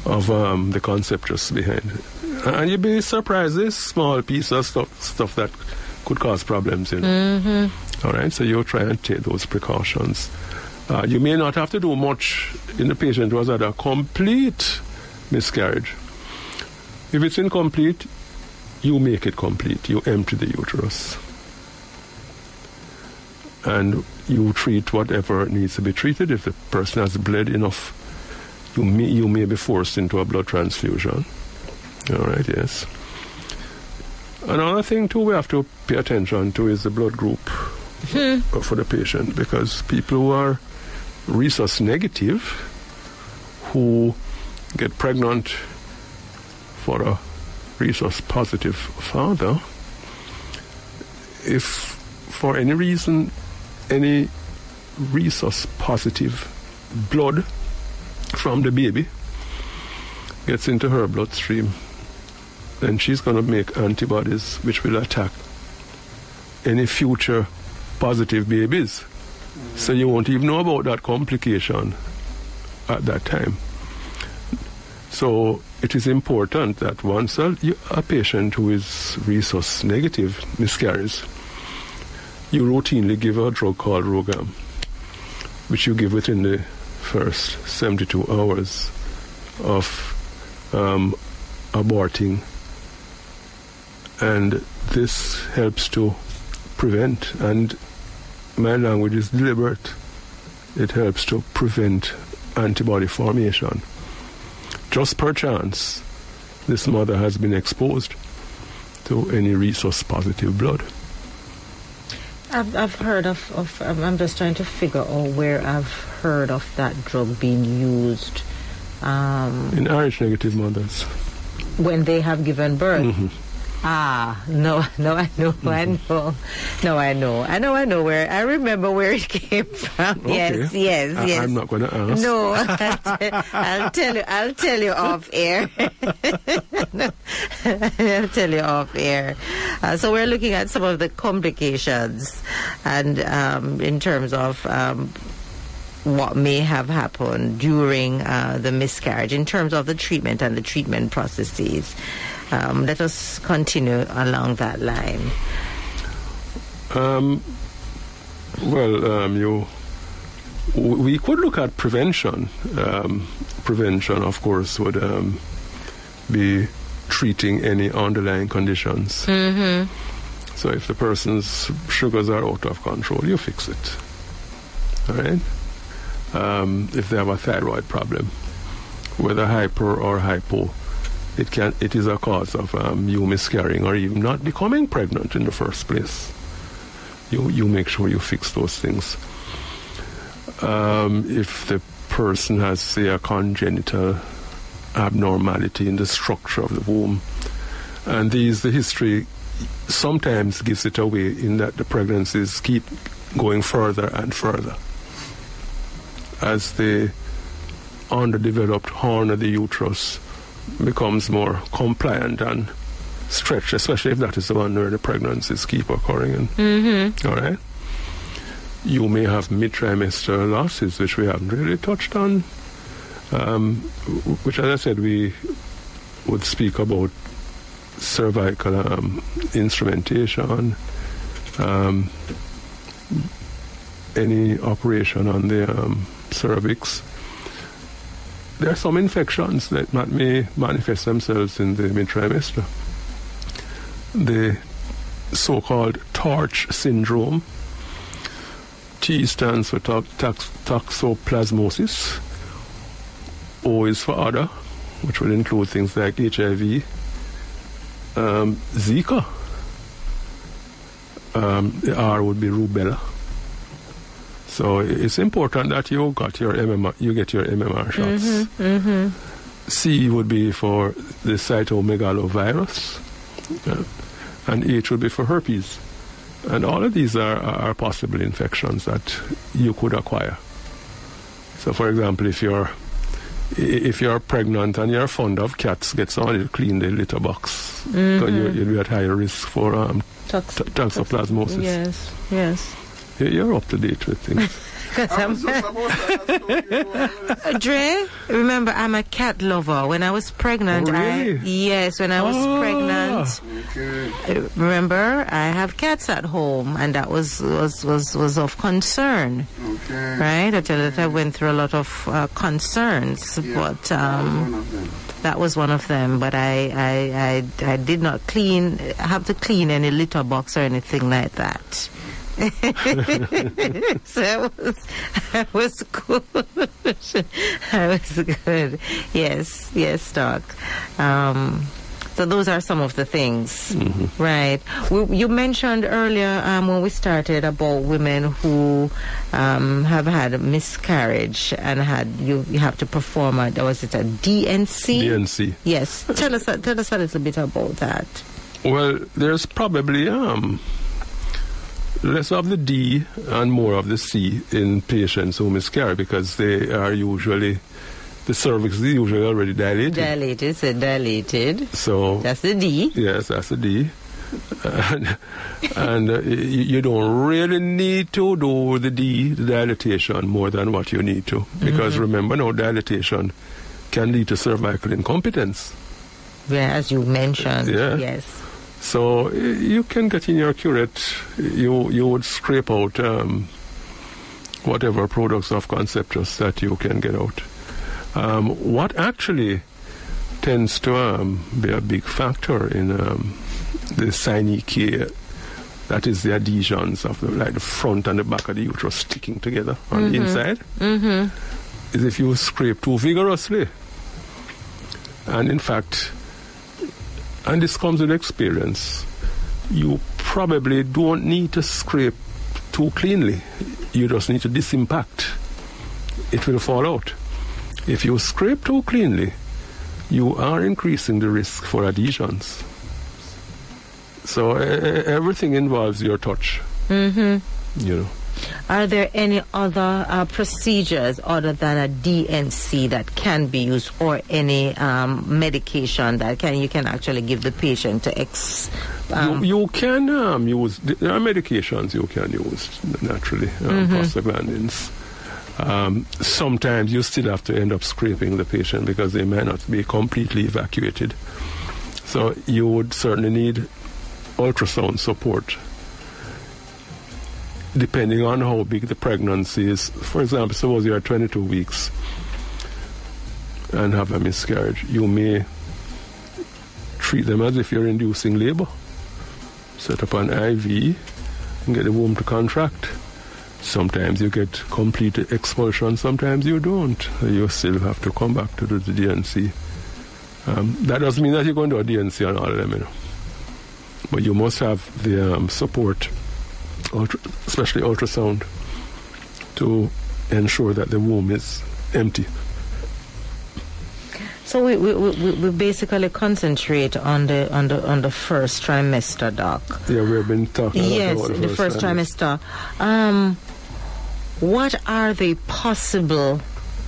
of um, the concept just behind. And you'd be surprised, this small piece of stuff, stuff that could cause problems, you know. Mm-hmm. All right, so you try and take those precautions. Uh, you may not have to do much in the patient who has had a complete miscarriage. If it's incomplete, you make it complete. You empty the uterus. And you treat whatever needs to be treated. If the person has bled enough, you may, you may be forced into a blood transfusion. All right, yes. Another thing, too, we have to pay attention to is the blood group hmm. for the patient, because people who are rhesus negative, who get pregnant for a rhesus positive father, if for any reason any rhesus positive blood from the baby gets into her bloodstream, then she's going to make antibodies which will attack any future positive babies. Mm-hmm. So you won't even know about that complication at that time. So it is important that once a, a patient who is rhesus negative miscarries, you routinely give her a drug called RhoGAM, which you give within the first seventy-two hours of um, aborting. And this helps to prevent, and my language is deliberate, it helps to prevent antibody formation. Just perchance, this mother has been exposed to any rhesus-positive blood. I've, I've heard of, of, I'm just trying to figure out where I've heard of that drug being used. Um, In Irish-negative mothers. When they have given birth? Mm-hmm. Ah, no, no, I know, mm-hmm. I know, no, I know, I know, I know where, I remember where it came from. Okay. Yes, yes, I, yes. I'm not going to ask. No, I'll, t- I'll tell you, I'll tell you off air. no, I'll tell you off air. Uh, so we're looking at some of the complications, and um, in terms of um, what may have happened during uh, the miscarriage, in terms of the treatment and the treatment processes. Um, let us continue along that line. Um, well, um, you, we could look at prevention. Um, prevention, of course, would um, be treating any underlying conditions. Mm-hmm. So if the person's sugars are out of control, you fix it. All right? Um, if they have a thyroid problem, whether hyper or hypo, It can. It is a cause of um, you miscarrying or even not becoming pregnant in the first place. You you make sure you fix those things. Um, if the person has, say, a congenital abnormality in the structure of the womb, and these the history sometimes gives it away in that the pregnancies keep going further and further as the underdeveloped horn of the uterus becomes more compliant and stretched, especially if that is the one where the pregnancies keep occurring. And, mm-hmm. All right? You may have mid-trimester losses, which we haven't really touched on, um, which, as I said, we would speak about cervical um, instrumentation, um, any operation on the um, cervix. There are some infections that might may manifest themselves in the mid-trimester. The so-called TORCH syndrome. T stands for to- tax- toxoplasmosis. O is for other, which will include things like H I V, um, Zika. Um, the R would be rubella. So it's important that you got your M M R, you get your M M R shots. Mm-hmm, mm-hmm. C would be for the cytomegalovirus, uh, and H would be for herpes. And all of these are, are possible infections that you could acquire. So, for example, if you're if you're pregnant and you're fond of cats, get somebody to clean the litter box. Mm-hmm. So you, you'll be at higher risk for um, Tox- t- toxoplasmosis. Yes, yes. You're up to date with things. I was just about to ask you. Dre, remember, I'm a cat lover. When I was pregnant, oh, really? I, yes, when I was oh. pregnant, okay. remember, I have cats at home, and that was was, was, was of concern, okay. right? I tell you that I went through a lot of uh, concerns, yeah, but um, that was one of them. But I, I, I, I did not clean, have to clean any litter box or anything like that. So I was, I was good. I was good. Yes, yes, Doc. Um, So those are some of the things, mm-hmm. right? We, you mentioned earlier um, when we started about women who um, have had a miscarriage and had you, you have to perform a was it a D N C? D N C. Yes. Tell us tell us a little bit about that. Well, there's probably um, less of the D and more of the C in patients who miscarry because they are usually. The cervix is usually already dilated. Dilated, so dilated. So that's the D. Yes, that's the D. And, and uh, you, you don't really need to do the D, the dilatation, more than what you need to. Because mm-hmm. remember now, dilatation can lead to cervical incompetence. Yeah, as you mentioned, yeah. yes. So you can get in your curate, you, you would scrape out um, whatever products of conceptus that you can get out. Um, what actually tends to um, be a big factor in um, the synechiae, that is the adhesions of the, like the front and the back of the uterus sticking together on mm-hmm. the inside, mm-hmm. is if you scrape too vigorously. And in fact, and this comes with experience, you probably don't need to scrape too cleanly. You just need to disimpact. It will fall out. If you scrape too cleanly, you are increasing the risk for adhesions. So uh, everything involves your touch. Mm-hmm. You know. Are there any other uh, procedures other than a D N C that can be used, or any um, medication that can you can actually give the patient to ex? Um, you, you can um, use there are medications you can use naturally, um, mm-hmm. prostaglandins. Um, sometimes you still have to end up scraping the patient because they may not be completely evacuated. So you would certainly need ultrasound support depending on how big the pregnancy is. For example, suppose you are twenty-two weeks and have a miscarriage, you may treat them as if you're inducing labor. Set up an I V and get the womb to contract. Sometimes you get complete expulsion, sometimes you don't. You still have to come back to do the D N C. Um, that doesn't mean that you're going to do a D N C on all of them, you know. But you must have the um, support, ultra, especially ultrasound, to ensure that the womb is empty. So we we, we we basically concentrate on the on the on the first trimester, doc. Yeah, we've been talking. Yes, about the, the first, first trimester. trimester. Um, what are the possible?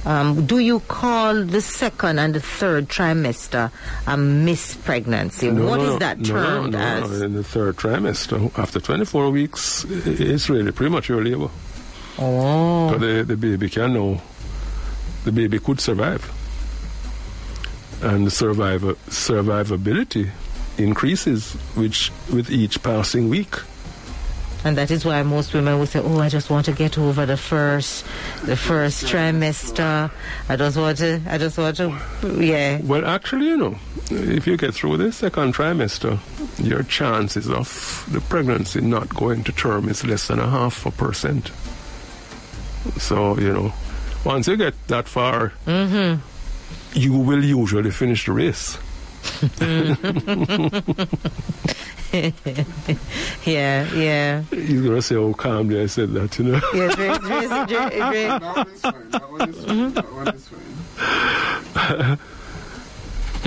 Um, do you call the second and the third trimester a missed pregnancy? No, what no, is that termed no, no, as? No, in the third trimester, after twenty-four weeks, it's really premature labor. Oh. So the the baby can know. The baby could survive. And the survivor, survivability increases which with each passing week. And that is why most women will say, oh, I just want to get over the first the first trimester. I just want to, I just want to, yeah. Well, actually, you know, if you get through the second trimester, your chances of the pregnancy not going to term is less than a half a percent. So, you know, once you get that far, mm-hmm. you will usually finish the race. yeah, yeah. He's going to say, oh, calmly, I said that, you know. Yeah, Dre, Dre, Dre, Dre. Not this one, not one this one, not one this one.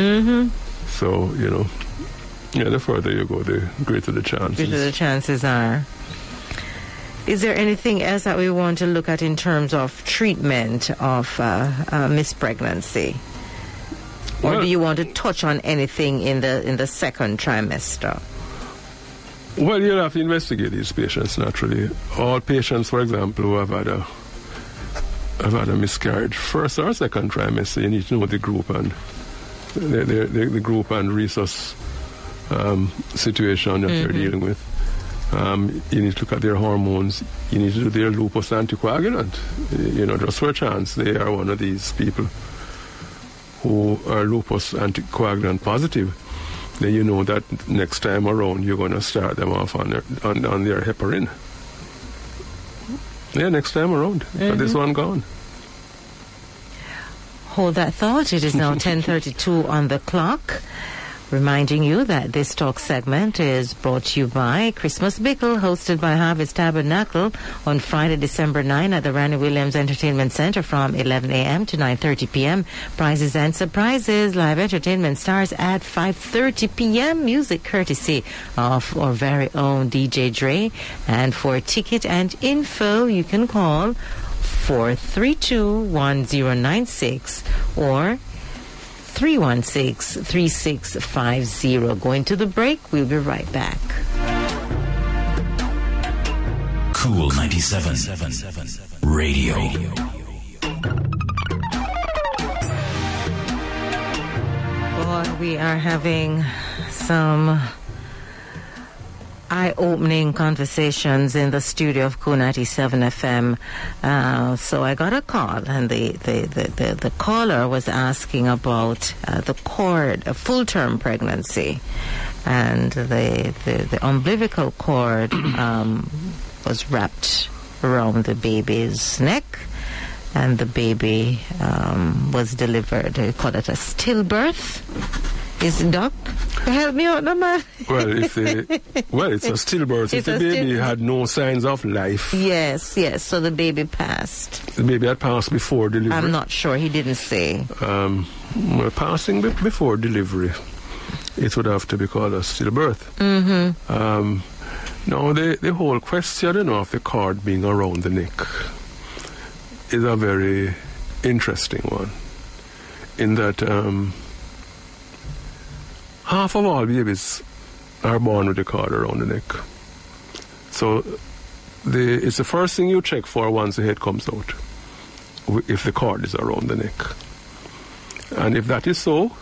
mm-hmm. So, you know, yeah, the further you go, the greater the chances. The greater the chances are. Is there anything else that we want to look at in terms of treatment of uh, uh, missed pregnancy? Or well, do you want to touch on anything in the in the second trimester? Well, you'll have to investigate these patients, naturally. All patients, for example, who have had a, have had a miscarriage, first or second trimester, you need to know the group and the, the, the, the group and resource um, situation that mm-hmm. you're dealing with. Um, you need to look at their hormones. You need to do their lupus anticoagulant. You know, just for a chance, they are one of these people who are lupus anticoagulant positive. Then you know that next time around, you're going to start them off on their on, on their heparin. Yeah, next time around, mm-hmm. but this one gone. Hold that thought. It is now ten thirty-two on the clock. Reminding you that this talk segment is brought to you by Christmas Bickle, hosted by Harvest Tabernacle on Friday, December ninth at the Randy Williams Entertainment Center from eleven a.m. to nine thirty p.m. Prizes and surprises, live entertainment stars at five thirty p.m. Music courtesy of our very own D J Dre. And for ticket and info, you can call four three two, one zero nine six or three one six, three six five zero. Going to the break. We'll be right back. Cool ninety-seven Radio. Well, we are having some eye-opening conversations in the studio of Cool ninety-seven F M. Uh, so I got a call, and the the, the, the, the caller was asking about uh, the cord, a full-term pregnancy, and the the, the umbilical cord um, was wrapped around the baby's neck, and the baby um, was delivered. They call it a stillbirth. Is it, Doc? Help me out, no man. Well, it's a, well, it's a stillbirth. It's the baby still- had no signs of life. Yes, yes. So the baby passed. The baby had passed before delivery. I'm not sure. He didn't say. Um, well, passing b- before delivery, it would have to be called a stillbirth. Mm-hmm. Um, now, the, the whole question, you know, of the cord being around the neck is a very interesting one, in that... Um, half of all babies are born with a cord around the neck. So the, it's the first thing you check for once the head comes out, if the cord is around the neck. And if that is so,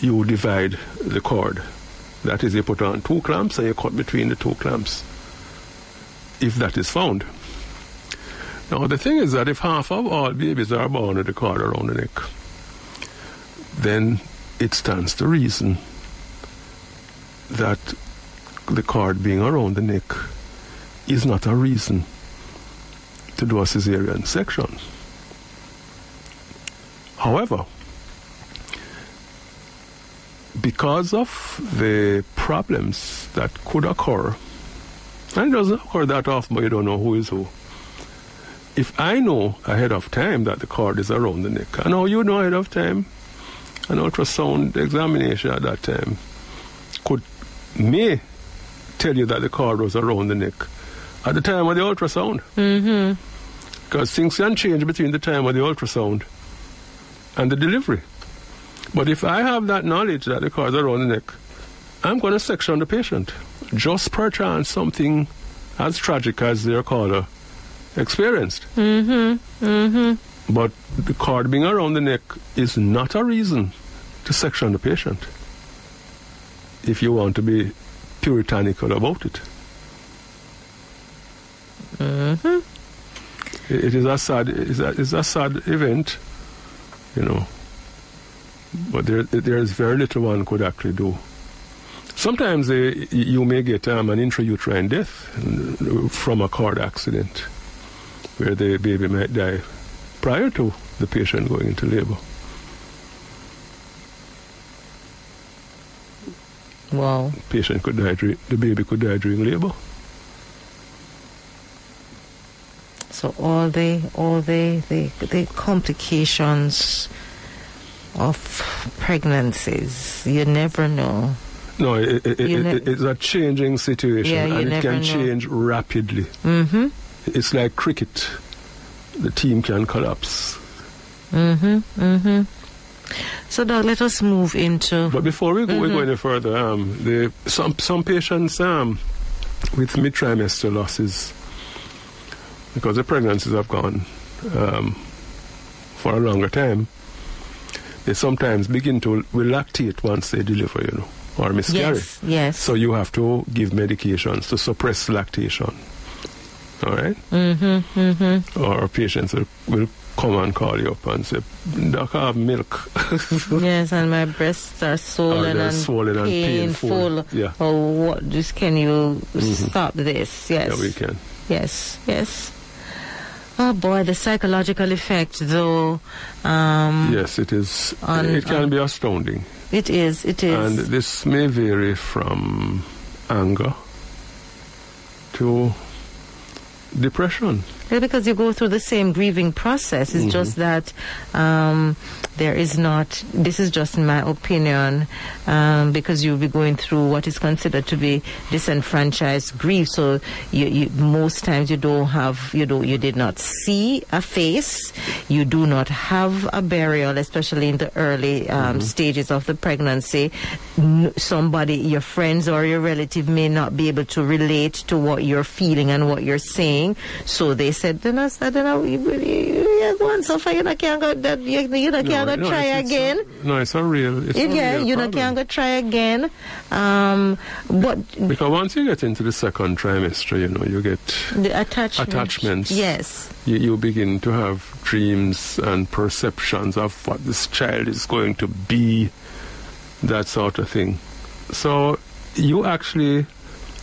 you divide the cord. That is, you put on two clamps and you cut between the two clamps, if that is found. Now, the thing is that if half of all babies are born with a cord around the neck, then it stands to reason that the cord being around the neck is not a reason to do a cesarean section. However, because of the problems that could occur, and it doesn't occur that often, but you don't know who is who. If I know ahead of time that the cord is around the neck, and how you know ahead of time, an ultrasound examination at that time could may tell you that the cord was around the neck at the time of the ultrasound. Mm-hmm. Because things can change between the time of the ultrasound and the delivery. But if I have that knowledge that the cord is around the neck, I'm going to section the patient. Just perchance something as tragic as their caller experienced. Mm-hmm. Mm-hmm. But the cord being around the neck is not a reason to section the patient, if you want to be puritanical about it. Mm-hmm. It, it is a sad, it's a, it's a sad event, you know. But there, there is very little one could actually do. Sometimes they, you may get um, an intrauterine death from a cord accident, where the baby might die prior to the patient going into labor. Wow. The patient could die, the baby could die during labor. So all the all the, the, the complications of pregnancies, you never know. No, it, it, it, ne- it's a changing situation, yeah, and it can know. change rapidly. Mm-hmm. It's like cricket. The team can collapse. Mm-hmm, mm-hmm. So, Doc, let us move into... But before we go, mm-hmm. we go any further, um, the, some some patients um, with mid-trimester losses, because the pregnancies have gone um, for a longer time, they sometimes begin to will lactate once they deliver, you know, or miscarry. Yes, yes. So you have to give medications to suppress lactation. All right? Mm-hmm, mm-hmm. Or patients will, will come and call you up and say, Doc, I have milk. Yes, and my breasts are swollen, and, swollen and painful. painful. Yeah. Or what, just can you mm-hmm. stop this? Yes. Yeah, we can. Yes, yes. Oh boy, the psychological effect, though. Um, yes, it is. On, it can on, be astounding. It is, it is. And this may vary from anger to depression. Yeah, because you go through the same grieving process. It's mm-hmm. just that um, there is not, this is just my opinion, um, because you'll be going through what is considered to be disenfranchised grief. So you, you, most times you don't have, you don't, you did not see a face. You do not have a burial, especially in the early um, mm-hmm. stages of the pregnancy. Somebody, your friends or your relative may not be able to relate to what you're feeling and what you're saying. So they said, then I said, then I, you, you want something, you know, can't go, that, you, you know, can't no, go no, try it's, again. It's a, no, it's not real. It's it, not yeah, real you problem. know, can't go try again. Um, but because once you get into the second trimester, you know, you get the attachment. attachments. Yes. You, you begin to have dreams and perceptions of what this child is going to be, that sort of thing. So you actually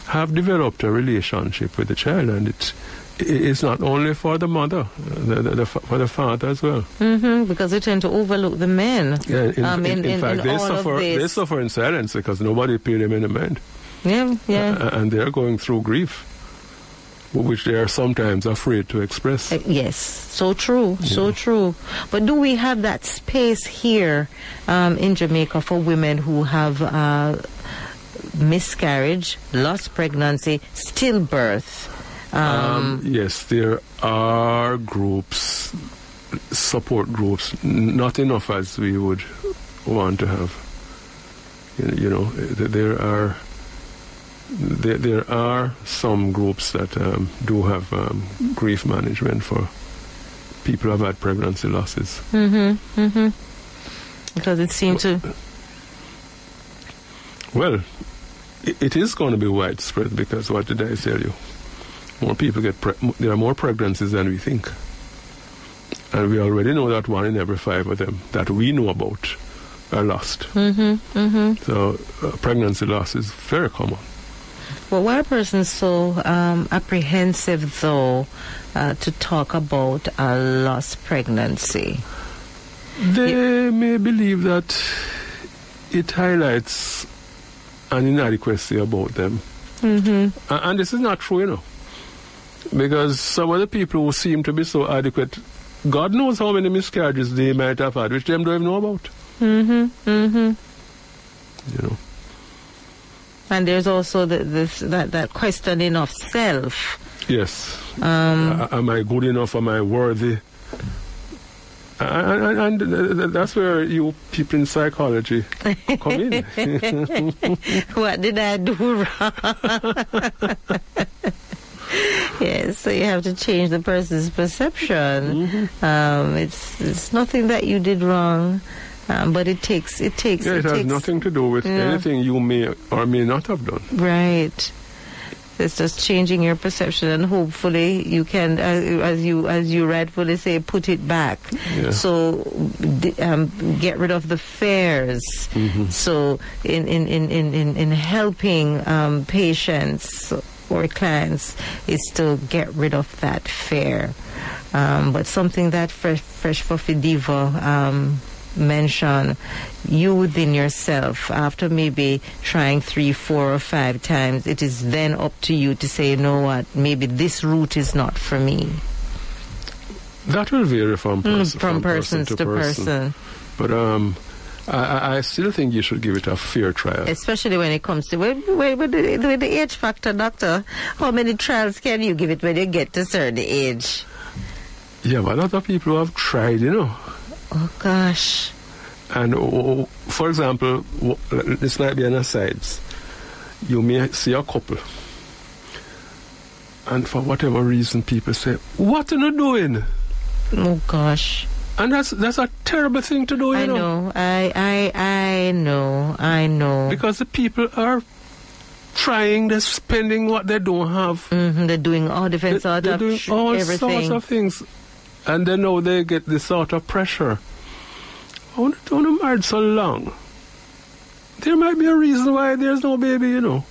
have developed a relationship with the child, and it it's not only for the mother, the, the, the, for the father as well. Mm-hmm, because they tend to overlook the men. Yeah, in, um, in, in, in, in fact, in they, suffer, they suffer in silence because nobody paid them any mind. Yeah, yeah. Uh, and they're going through grief, which they are sometimes afraid to express. Uh, yes, so true, yeah. so true. But do we have that space here um, in Jamaica for women who have uh, miscarriage, lost pregnancy, stillbirth? Um, um, yes, there are groups, support groups, n- not enough as we would want to have. You, you know, there are there, there are some groups that um, do have um, grief management for people who have had pregnancy losses. Mm-hmm, mm-hmm. Because it seemed well, to... Well, it, it is going to be widespread because what did I tell you? More people get pre- there are more pregnancies than we think, and we already know that one in every five of them that we know about are lost. Mm-hmm, mm-hmm. So uh, pregnancy loss is very common. Well, why are persons so um, apprehensive though uh, to talk about a lost pregnancy? They it- may believe that it highlights an inadequacy about them, mm-hmm. uh, and this is not true, you know. Because some of the people who seem to be so adequate, God knows how many miscarriages they might have had, which them don't even know about. Mm-hmm, mm-hmm. You know. And there's also the, this, that, that questioning of self. Yes. Um, uh, am I good enough? Am I worthy? And, and, and that's where you people in psychology come in. What did I do wrong? Yes, so you have to change the person's perception. Mm-hmm. Um, it's it's nothing that you did wrong, um, but it takes it takes. Yeah, it, it has takes, nothing to do with you know, anything you may or may not have done. Right. It's just changing your perception, and hopefully you can, uh, as you as you rightfully say, put it back. Yeah. So um, get rid of the fears. Mm-hmm. So in in in in in helping um, patients or clients is to get rid of that fear. Um, but something that Fresh, Fresh for Fidiva um, mentioned, you within yourself, after maybe trying three, four, or five times, it is then up to you to say, you know what, maybe this route is not for me. That will vary from, pers- mm, from, from persons person to, to person. person. But, um... I, I still think you should give it a fair trial. Especially when it comes to with, with, with, the, with the age factor, doctor. How many trials can you give it when you get to certain age? Yeah, but a lot of people have tried, you know. Oh, gosh. And, oh, for example, this might be an aside. You may see a couple. And for whatever reason, people say, what are you doing? Oh, gosh. And that's that's a terrible thing to do, you I know. know. I I I know, I know. Because the people are trying, they're spending what they don't have. Mm-hmm, they're doing all different they, sorts of doing all everything. sorts of things, and they know they get this sort of pressure. I want to marry so long. There might be a reason why there's no baby, you know.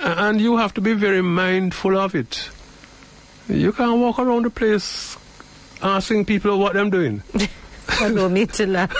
And you have to be very mindful of it. You can't walk around the place asking people what I'm doing. I don't need to laugh.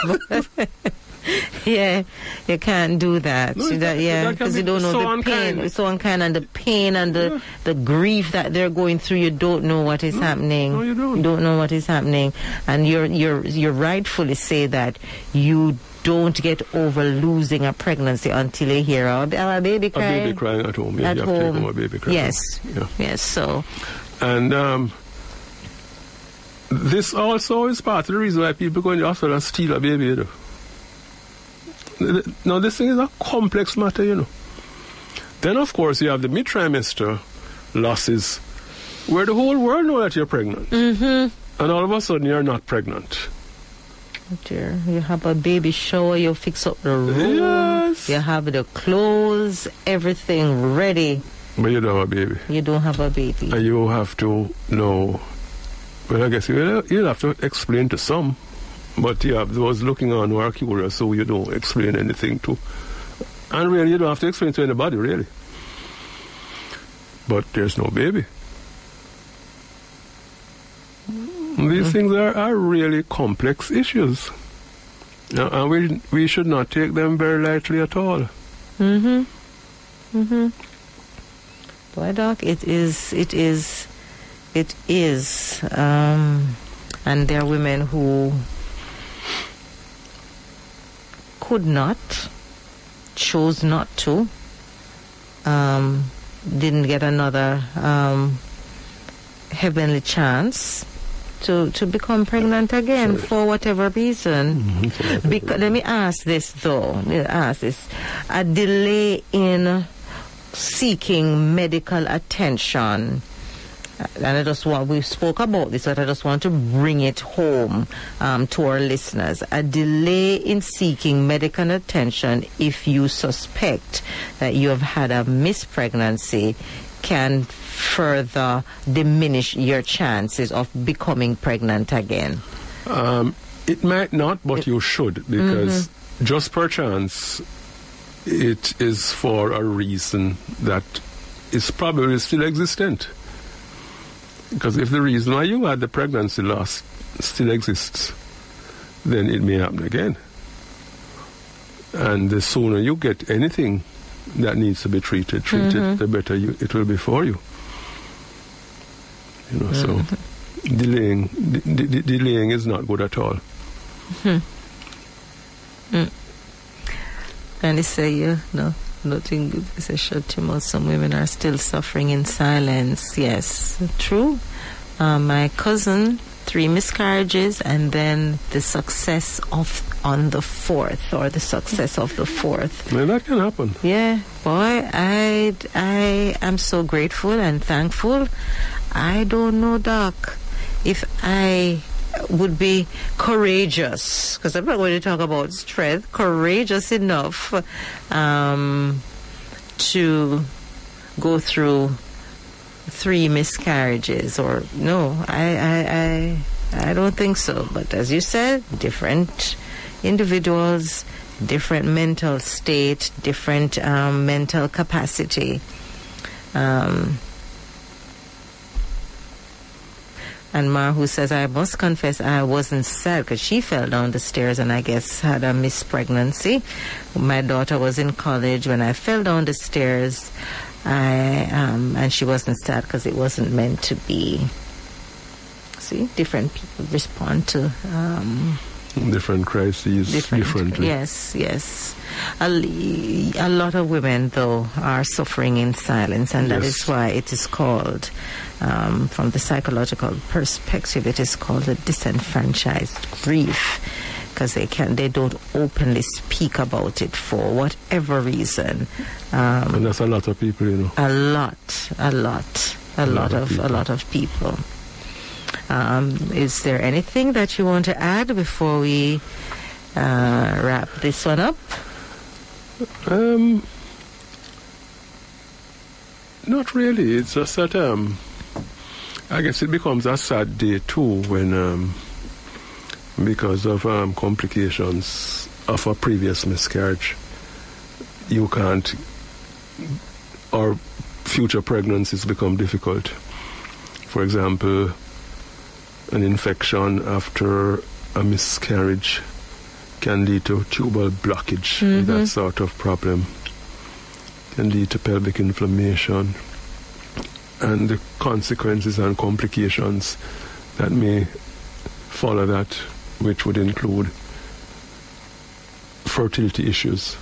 Yeah, you can't do that. No, that yeah, because you don't know so the unkind. pain. It's so unkind, and the pain and the, yeah. the grief that they're going through. You don't know what is no, happening. No, you don't. You don't know what is happening, and you're you're you rightfully say that you don't get over losing a pregnancy until you hear a, a baby crying. A baby crying at home. Yeah, at you have home. To take home a baby crying. Yes. Yeah. Yes. So. And um, this also is part of the reason why people go in the hospital and steal a baby. You know. Now, this thing is a complex matter, you know. Then, of course, you have the mid-trimester losses where the whole world knows that you're pregnant. Mm-hmm. And all of a sudden, you're not pregnant. Oh dear. You have a baby shower, you fix up the room. Yes. You have the clothes, everything ready. But you don't have a baby. You don't have a baby. And you have to know. Well, I guess you'll have to explain to some. But yeah, those looking on who are curious, so you don't explain anything to. And really, you don't have to explain to anybody, really. But there's no baby. Mm-hmm. These things are, are really complex issues. Uh, and we we should not take them very lightly at all. Mm-hmm. Mm-hmm. Boy, Doc, it is, it is, it is. Um, and there are women who could not, chose not to, um, didn't get another um, heavenly chance to, to become pregnant again. Sorry. For whatever reason. Mm-hmm. Because, let me ask this though, let me ask this, a delay in seeking medical attention. And I just want, we spoke about this, but I just want to bring it home um, to our listeners. A delay in seeking medical attention if you suspect that you have had a missed pregnancy can further diminish your chances of becoming pregnant again. Um, it might not, but it, you should, because mm-hmm. just perchance it is for a reason that is probably still existent. Because if the reason why you had the pregnancy loss still exists, then it may happen again. And the sooner you get anything that needs to be treated, treated, mm-hmm. the better you, it will be for you. You know, mm-hmm. so delaying, de- de- delaying is not good at all. Mm-hmm. Mm. And they say, yeah, no. Nothing good. It's a short tumult. Some women are still suffering in silence. Yes, true. Uh, my cousin, three miscarriages, and then the success of on the fourth, or the success of the fourth. Well, that can happen. Yeah, boy, I I am so grateful and thankful. I don't know, Doc, if I would be courageous, because I'm not going to talk about strength, courageous enough um, to go through three miscarriages, or no, I, I, I, I don't think so. But as you said, different individuals, different mental state, different um, mental capacity. Um, And Mar, who says, I must confess I wasn't sad because she fell down the stairs and I guess had a missed pregnancy. My daughter was in college when I fell down the stairs, I um, and she wasn't sad because it wasn't meant to be. See, different people respond to um, different crises different, differently. Yes, yes. A, a lot of women, though, are suffering in silence, and yes. that is why it is called... Um, from the psychological perspective, it is called a disenfranchised grief, because they can they don't openly speak about it for whatever reason. Um, and that's a lot of people, you know. A lot, a lot, a, a lot, lot of, of a lot of people. Um, is there anything that you want to add before we uh, wrap this one up? Um, not really. It's just that um. I guess it becomes a sad day too when, um, because of um, complications of a previous miscarriage, you can't, or future pregnancies become difficult for example, an infection after a miscarriage can lead to tubal blockage, mm-hmm. that sort of problem, can lead to pelvic inflammation and the consequences and complications that may follow that, which would include fertility issues.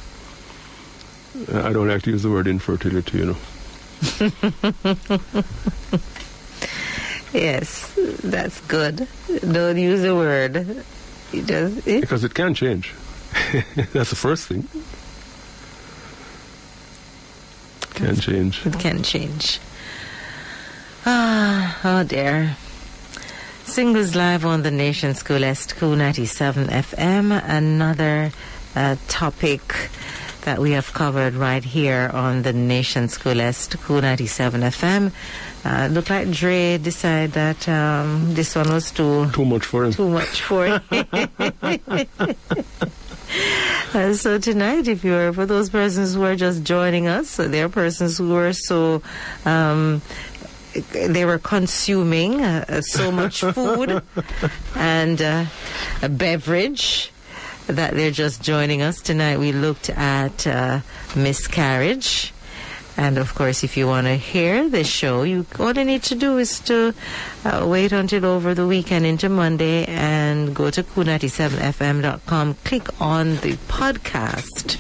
I don't like to use the word infertility, you know. Yes, that's good. Don't use the word. It does, it? Because it can change. That's the first thing. It can change. It can change. Ah, oh dear. Singles live on the nation's coolest, Cool ninety-seven F M. Another uh, topic that we have covered right here on the nation's coolest, Cool ninety-seven F M. Uh, looked like Dre decided that um, this one was too... Too much for him. Too much for him. uh, so tonight, if you are, for those persons who are just joining us, there are persons who are so... Um, they were consuming uh, so much food and uh, a beverage that they're just joining us tonight. We looked at uh, miscarriage. And, of course, if you want to hear the show, you all you need to do is to uh, wait until over the weekend into Monday and go to cool ninety-seven f m dot com, click on the podcast,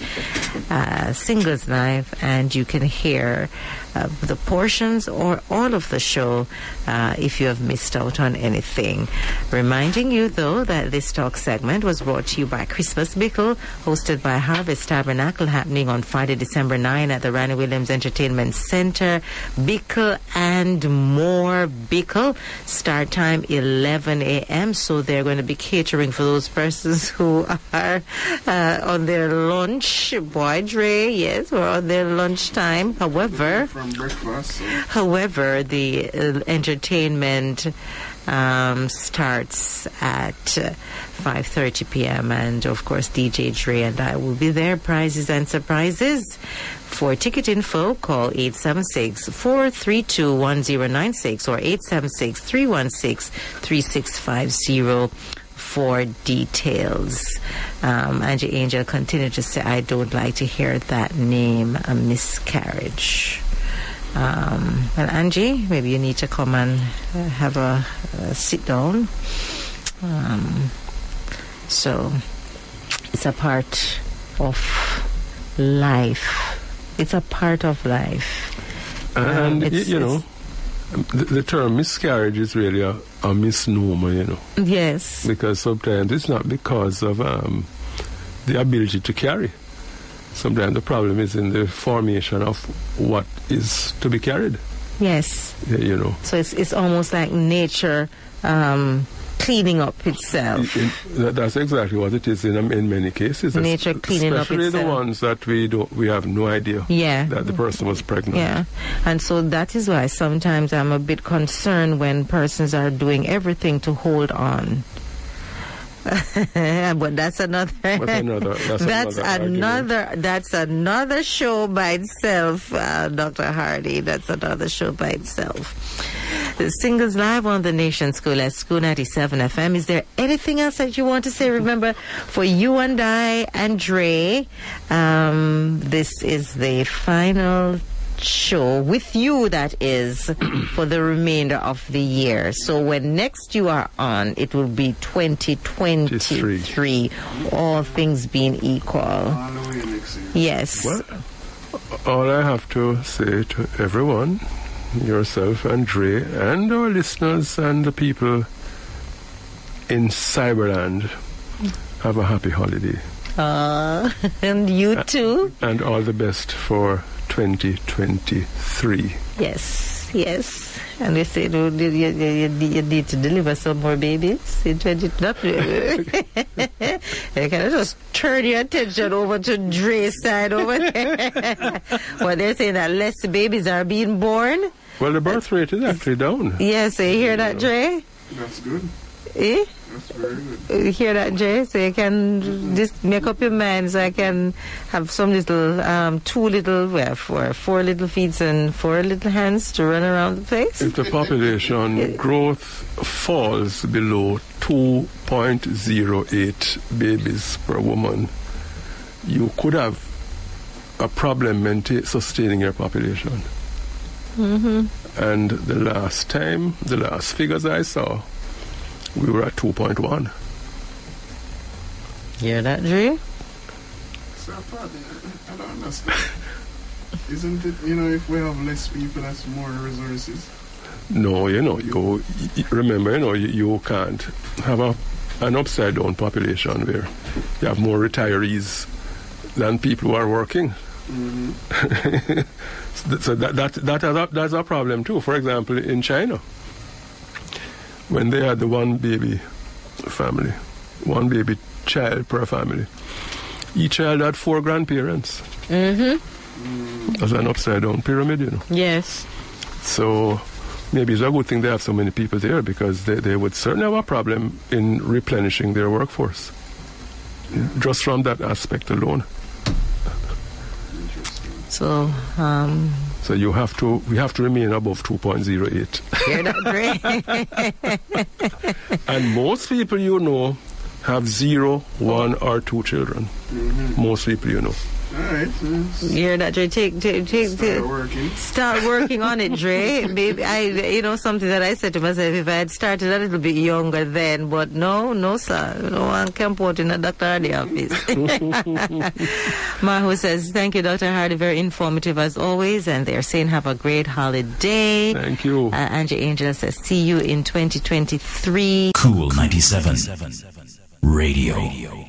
uh, Singles Live, and you can hear uh, the portions or all of the show uh, if you have missed out on anything. Reminding you, though, that this talk segment was brought to you by Christmas Bickle, hosted by Harvest Tabernacle, happening on Friday, December ninth at the Ronnie Williams Entertainment Entertainment Center. Bickle and more Bickle. Start time eleven a.m. So they're going to be catering for those persons who are uh, on their lunch. Boy, Dre, yes, we're on their lunchtime. However, from breakfast, so. However, the uh, entertainment um, starts at Uh, five thirty p.m. and of course D J Dre and I will be there. Prizes and surprises. For ticket info, call eight seven six, four three two, one zero nine six or eight seven six, three one six, three six five zero for details. Um, Angie Angel continued to say, I don't like to hear that name, a miscarriage. Um, well, Angie, maybe you need to come and uh, have a, a sit down. Um, So, it's a part of life. It's a part of life. And, um, it's, you know, the, the term miscarriage is really a, a misnomer, you know. Yes. Because sometimes it's not because of um, the ability to carry. Sometimes the problem is in the formation of what is to be carried. Yes. You know. So, it's, it's almost like nature... Um, cleaning up itself. In, in, that's exactly what it is in, in many cases. Nature cleaning up itself. Especially the ones that we don't, we have no idea yeah. that the person was pregnant. Yeah, and so that is why sometimes I'm a bit concerned when persons are doing everything to hold on. But that's another. That's another. That's, that's another. another that's another show by itself, uh, Doctor Hardy. That's another show by itself. The Singles Live on the Nation School at School ninety-seven F M. Is there anything else that you want to say? Remember, for you and I and Dre, um, this is the final show with you, that is, for the remainder of the year. So when next you are on, it will be twenty twenty-three, all things being equal. Halloween next year. Yes. Well, all I have to say to everyone, yourself and Dre and our listeners and the people in Cyberland, have a happy holiday. Uh, and you too. And all the best for twenty twenty-three. Yes, yes. And they say you, you, you, you need to deliver some more babies in twenty twenty. You can just turn your attention over to Dre's side over there. Well, they're saying that less babies are being born. Well, the birth rate is actually down. Yes, you hear that, Dre? That's good. Eh? That's very good. You hear that, Jay? So you can mm-hmm. just make up your mind. So I can have some little, um, two little, well, four, four little feet and four little hands to run around the place. If the population it, growth falls below two point zero eight babies per woman, you could have a problem maintaining sustaining your population. Mm-hmm. And the last time, the last figures I saw, we were at two point one. Hear that, Dre? So probably, I don't understand. Isn't it, you know, if we have less people, that's more resources? No, you know, you, you remember, you know, you, you can't have a, an upside-down population where you have more retirees than people who are working. Mm-hmm. So that, that, that is a, that's a problem, too. For example, in China, when they had the one baby family, one baby child per family, each child had four grandparents. Mm-hmm. That's an upside-down pyramid, you know. Yes. So maybe it's a good thing they have so many people there, because they, they would certainly have a problem in replenishing their workforce. Yeah. Just from that aspect alone. So, um... So you have to, we have to remain above two point zero eight. You're not great. And most people you know have zero, one, or two children. Mm-hmm. Most people you know. All right. You're not, Dre. Take, take, take, start take, working. Start working on it, Dre. Baby, I, you know, something that I said to myself, if I had started a little bit younger then, but no, no, sir. No one can put in a Doctor Hardy office. Mahu says, thank you, Doctor Hardy. Very informative as always. And they're saying, have a great holiday. Thank you. Uh, Angie Angel says, see you in twenty twenty-three. Cool ninety-seven Radio. Radio.